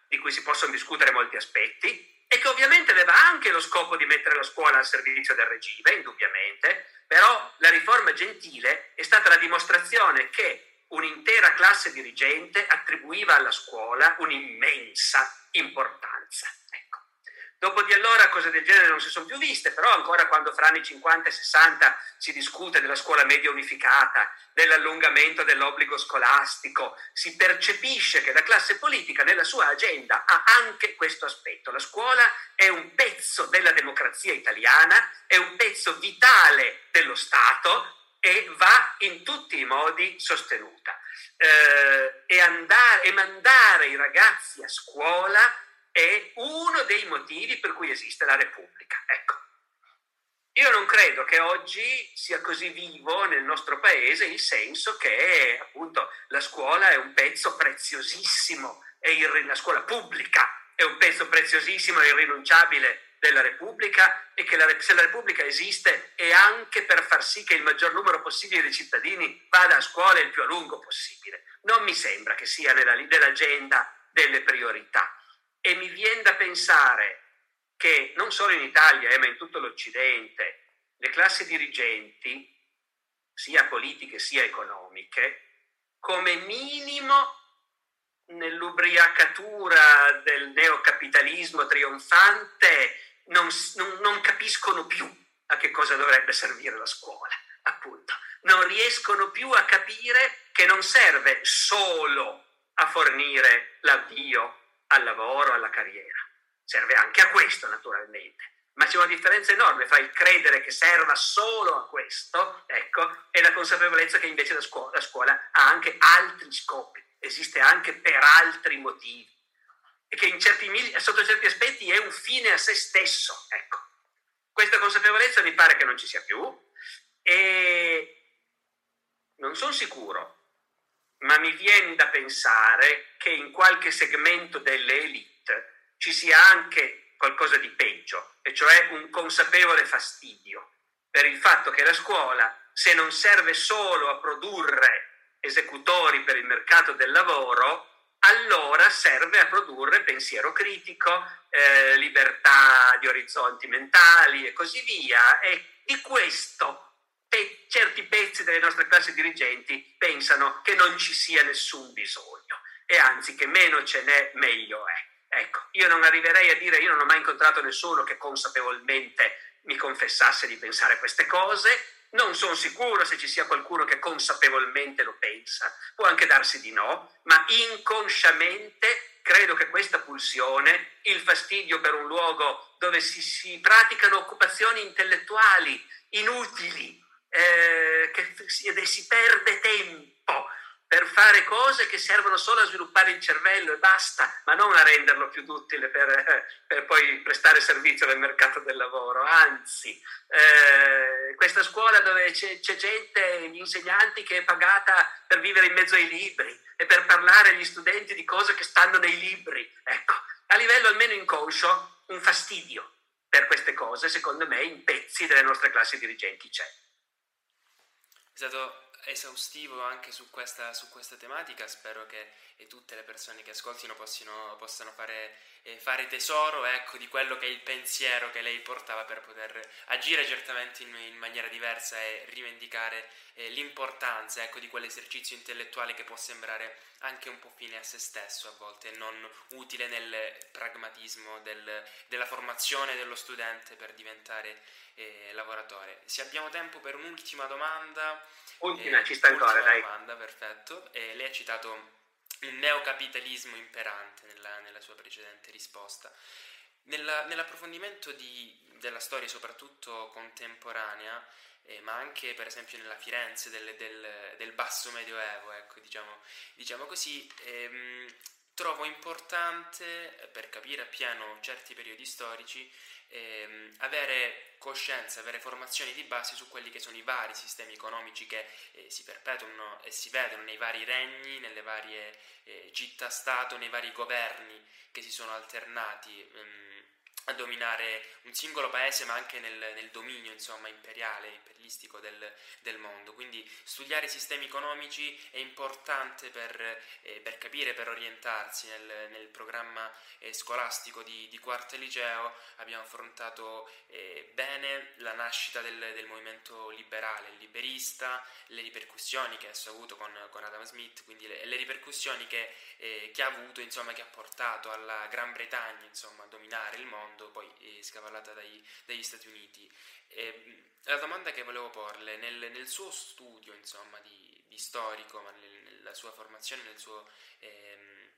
di cui si possono discutere molti aspetti e che ovviamente aveva anche lo scopo di mettere la scuola al servizio del regime, indubbiamente, però la riforma Gentile è stata la dimostrazione che un'intera classe dirigente attribuiva alla scuola un'immensa importanza. Ecco. Dopo di allora cose del genere non si sono più viste, però ancora quando fra anni cinquanta e sessanta si discute della scuola media unificata, dell'allungamento dell'obbligo scolastico, si percepisce che la classe politica nella sua agenda ha anche questo aspetto. La scuola è un pezzo della democrazia italiana, è un pezzo vitale dello Stato e va in tutti i modi sostenuta. Eh, e, andare, e mandare i ragazzi a scuola è uno dei motivi per cui esiste la Repubblica. Ecco, io non credo che oggi sia così vivo nel nostro paese il senso che appunto la scuola è un pezzo preziosissimo, e irri- la scuola pubblica è un pezzo preziosissimo e irrinunciabile della Repubblica, e che la, se la Repubblica esiste è anche per far sì che il maggior numero possibile di cittadini vada a scuola il più a lungo possibile. Non mi sembra che sia nella, nell'agenda delle priorità, e mi viene da pensare che non solo in Italia eh, ma in tutto l'Occidente le classi dirigenti, sia politiche sia economiche, come minimo nell'ubriacatura del neocapitalismo trionfante non, non, non capiscono più a che cosa dovrebbe servire la scuola, appunto. Non riescono più a capire che non serve solo a fornire l'avvio al lavoro, alla carriera. Serve anche a questo, naturalmente, ma c'è una differenza enorme fra il credere che serva solo a questo, ecco, e la consapevolezza che invece la scuola, la scuola ha anche altri scopi, esiste anche per altri motivi, e che in certi, sotto certi aspetti è un fine a se stesso. Ecco, questa consapevolezza mi pare che non ci sia più, e non sono sicuro, ma mi viene da pensare che in qualche segmento delle elite ci sia anche qualcosa di peggio, e cioè un consapevole fastidio per il fatto che la scuola, se non serve solo a produrre esecutori per il mercato del lavoro, allora serve a produrre pensiero critico, eh, libertà di orizzonti mentali e così via, e di questo Pe- certi pezzi delle nostre classi dirigenti pensano che non ci sia nessun bisogno, e anzi che meno ce n'è meglio è. Ecco, io non arriverei a dire, io non ho mai incontrato nessuno che consapevolmente mi confessasse di pensare queste cose, non sono sicuro se ci sia qualcuno che consapevolmente lo pensa, può anche darsi di no, ma inconsciamente credo che questa pulsione, il fastidio per un luogo dove si, si praticano occupazioni intellettuali inutili, Eh, che si perde tempo per fare cose che servono solo a sviluppare il cervello e basta, ma non a renderlo più utile per, per poi prestare servizio nel mercato del lavoro. Anzi, eh, questa scuola dove c'è, c'è gente, gli insegnanti, che è pagata per vivere in mezzo ai libri e per parlare agli studenti di cose che stanno nei libri. Ecco, a livello almeno inconscio, un fastidio per queste cose, secondo me, in pezzi delle nostre classi dirigenti c'è. È stato esaustivo anche su questa, su questa tematica, spero che e tutte le persone che ascoltino possino, possano fare, eh, fare tesoro, ecco, di quello che è il pensiero che lei portava per poter agire certamente in, in maniera diversa e rivendicare eh, l'importanza, ecco, di quell'esercizio intellettuale che può sembrare anche un po' fine a se stesso a volte, e non utile nel pragmatismo del, della formazione dello studente per diventare eh, lavoratore. Se abbiamo tempo per un'ultima domanda, ultima, eh, ci sta ancora, dai. Domanda, perfetto. Eh, lei ha citato il neocapitalismo imperante nella, nella sua precedente risposta. Nella, nell'approfondimento di, della storia, soprattutto contemporanea, eh, ma anche per esempio nella Firenze del, del, del basso medioevo, ecco, diciamo, diciamo così, ehm, trovo importante, per capire appieno certi periodi storici, ehm, avere coscienza, avere formazioni di base su quelli che sono i vari sistemi economici che eh, si perpetuano e si vedono nei vari regni, nelle varie eh, città-stato, nei vari governi che si sono alternati ehm, a dominare un singolo paese, ma anche nel, nel dominio, insomma, imperiale, imperialistico del, del mondo. Quindi studiare i sistemi economici è importante per, eh, per capire, per orientarsi nel, nel programma eh, scolastico di, di quarto liceo. Abbiamo affrontato eh, bene la nascita del, del movimento liberale, liberista, le ripercussioni che esso ha avuto con, con Adam Smith, quindi le, le ripercussioni che, eh, che ha avuto, insomma, che ha portato alla Gran Bretagna, insomma, a dominare il mondo, poi eh, scavallata dai, dagli Stati Uniti. E la domanda che volevo porle, nel, nel suo studio, insomma, di, di storico, ma nel, nella sua formazione, nel suo, ehm,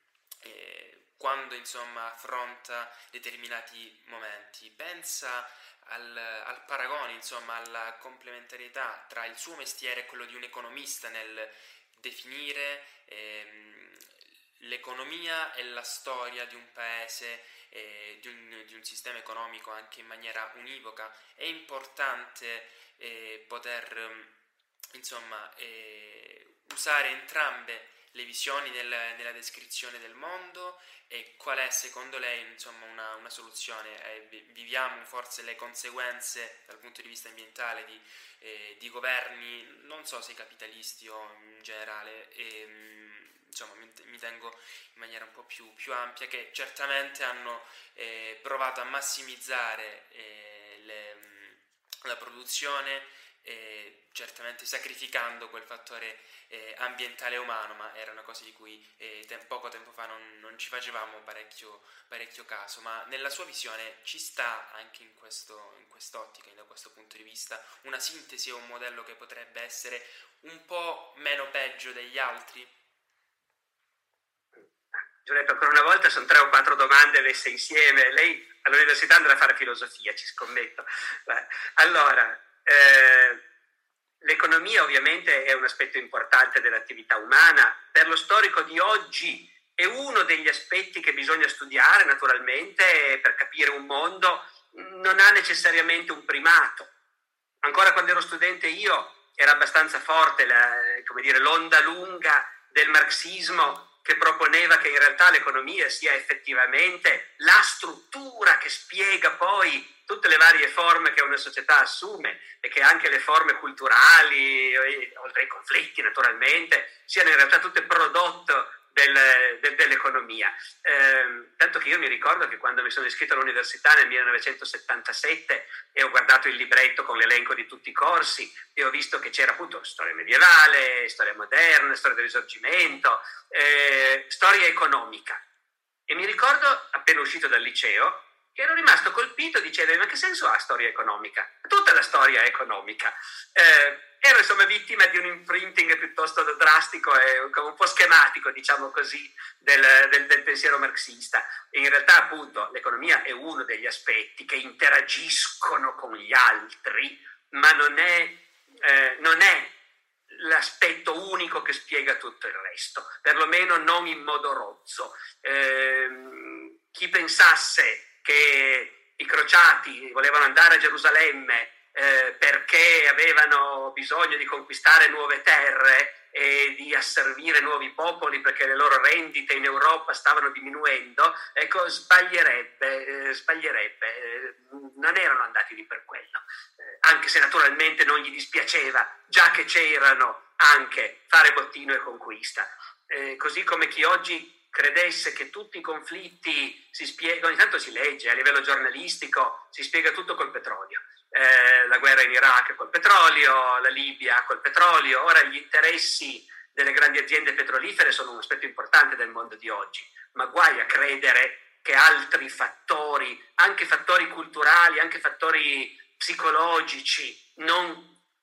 eh, quando, insomma, affronta determinati momenti, pensa al, al paragone, insomma, alla complementarietà tra il suo mestiere e quello di un economista nel definire ehm, l'economia e la storia di un paese, eh, di, un, di un sistema economico, anche in maniera univoca? È importante eh, poter, insomma, eh, usare entrambe le visioni nel, nella descrizione del mondo? E qual è, secondo lei, insomma, una, una soluzione? Eh, viviamo forse le conseguenze dal punto di vista ambientale di, eh, di governi, non so se capitalisti o in generale, eh, insomma, mi tengo in maniera un po' più, più ampia, che certamente hanno eh, provato a massimizzare eh, le, la produzione, eh, certamente sacrificando quel fattore eh, ambientale e umano, ma era una cosa di cui eh, tem- poco tempo fa non, non ci facevamo parecchio, parecchio caso. Ma nella sua visione ci sta, anche in, questo, in quest'ottica, da questo punto di vista, una sintesi o un modello che potrebbe essere un po' meno peggio degli altri? Giulietta, ancora una volta sono tre o quattro domande messe insieme. Lei all'università andrà a fare filosofia, ci scommetto. Allora, eh, l'economia ovviamente è un aspetto importante dell'attività umana. Per lo storico di oggi è uno degli aspetti che bisogna studiare, naturalmente, per capire un mondo. Non ha necessariamente un primato. Ancora quando ero studente io era abbastanza forte la, come dire, l'onda lunga del marxismo, che proponeva che in realtà l'economia sia effettivamente la struttura che spiega poi tutte le varie forme che una società assume, e che anche le forme culturali, oltre ai conflitti naturalmente, siano in realtà tutte prodotto del, del, dell'economia. Eh, tanto che io mi ricordo che quando mi sono iscritto all'università nel millenovecentosettantasette e ho guardato il libretto con l'elenco di tutti i corsi e ho visto che c'era appunto storia medievale, storia moderna, storia del risorgimento, eh, storia economica, e mi ricordo, appena uscito dal liceo, che ero rimasto colpito. Dicevo: ma che senso ha storia economica? Tutta la storia economica. eh, Ero insomma vittima di un imprinting piuttosto drastico e un po' schematico, diciamo così, del, del, del pensiero marxista. E in realtà, appunto, l'economia è uno degli aspetti che interagiscono con gli altri, ma non è, eh, non è l'aspetto unico che spiega tutto il resto, perlomeno non in modo rozzo. Eh, chi pensasse che i crociati volevano andare a Gerusalemme Eh, perché avevano bisogno di conquistare nuove terre e di asservire nuovi popoli perché le loro rendite in Europa stavano diminuendo, ecco, sbaglierebbe, eh, sbaglierebbe. Eh, non erano andati lì per quello, eh, anche se naturalmente non gli dispiaceva, già che c'erano, anche fare bottino e conquista. Eh, così come chi oggi credesse che tutti i conflitti si spiegano, ogni tanto si legge a livello giornalistico, si spiega tutto col petrolio. Eh, la guerra in Iraq col petrolio, la Libia col petrolio. Ora, gli interessi delle grandi aziende petrolifere sono un aspetto importante del mondo di oggi, ma guai a credere che altri fattori, anche fattori culturali, anche fattori psicologici, non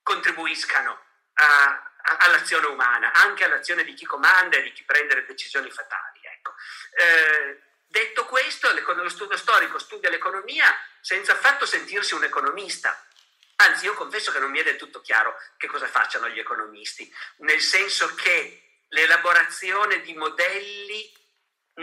contribuiscano a, a, all'azione umana, anche all'azione di chi comanda e di chi prende le decisioni fatali. Ecco. Eh, Detto questo, lo studio storico studia l'economia senza affatto sentirsi un economista. Anzi, io confesso che non mi è del tutto chiaro che cosa facciano gli economisti, nel senso che l'elaborazione di modelli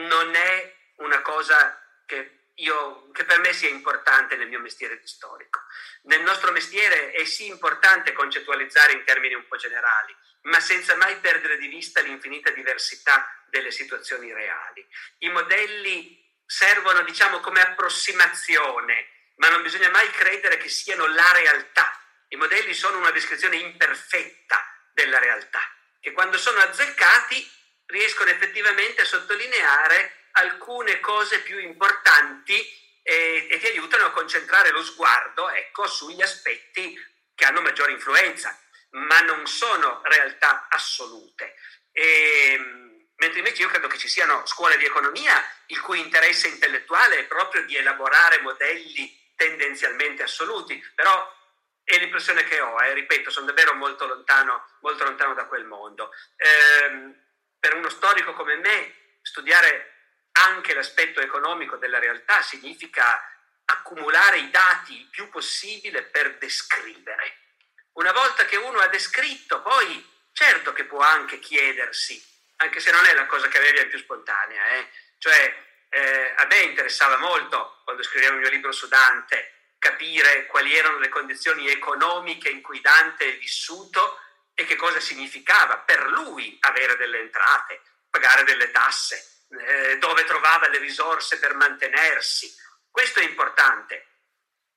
non è una cosa che, io, che per me sia importante nel mio mestiere di storico. Nel nostro mestiere è sì importante concettualizzare in termini un po' generali, ma senza mai perdere di vista l'infinita diversità delle situazioni reali. I modelli servono, diciamo, come approssimazione, ma non bisogna mai credere che siano la realtà. I modelli sono una descrizione imperfetta della realtà, che quando sono azzeccati riescono effettivamente a sottolineare alcune cose più importanti e, e ti aiutano a concentrare lo sguardo, ecco, sugli aspetti che hanno maggiore influenza, ma non sono realtà assolute. E, mentre invece io credo che ci siano scuole di economia il cui interesse intellettuale è proprio di elaborare modelli tendenzialmente assoluti, però è l'impressione che ho, eh, ripeto, sono davvero molto lontano, molto lontano da quel mondo. Eh, per uno storico come me, studiare anche l'aspetto economico della realtà significa accumulare i dati il più possibile per descrivere. Una volta che uno ha descritto, poi certo che può anche chiedersi, anche se non è la cosa che a me viene più spontanea, eh? Cioè eh, a me interessava molto, quando scrivevo il mio libro su Dante, capire quali erano le condizioni economiche in cui Dante è vissuto e che cosa significava per lui avere delle entrate, pagare delle tasse, eh, dove trovava le risorse per mantenersi. Questo è importante.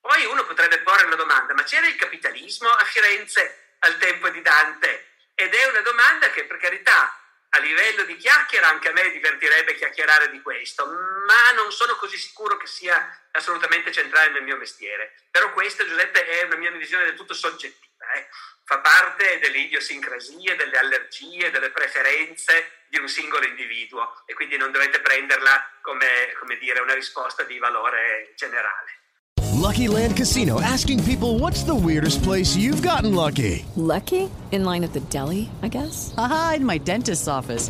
Poi uno potrebbe porre la domanda, ma c'era il capitalismo a Firenze al tempo di Dante? Ed è una domanda che, per carità, a livello di chiacchiera anche a me divertirebbe chiacchierare di questo, ma non sono così sicuro che sia assolutamente centrale nel mio mestiere. Però questa, Giuseppe, è una mia visione del tutto soggettiva, eh? Fa parte delle idiosincrasie, delle allergie, delle preferenze di un singolo individuo e quindi non dovete prenderla come, come dire, una risposta di valore generale. Lucky Land Casino, asking people, what's the weirdest place you've gotten lucky? Lucky? In line at the deli, I guess? Aha, in my dentist's office.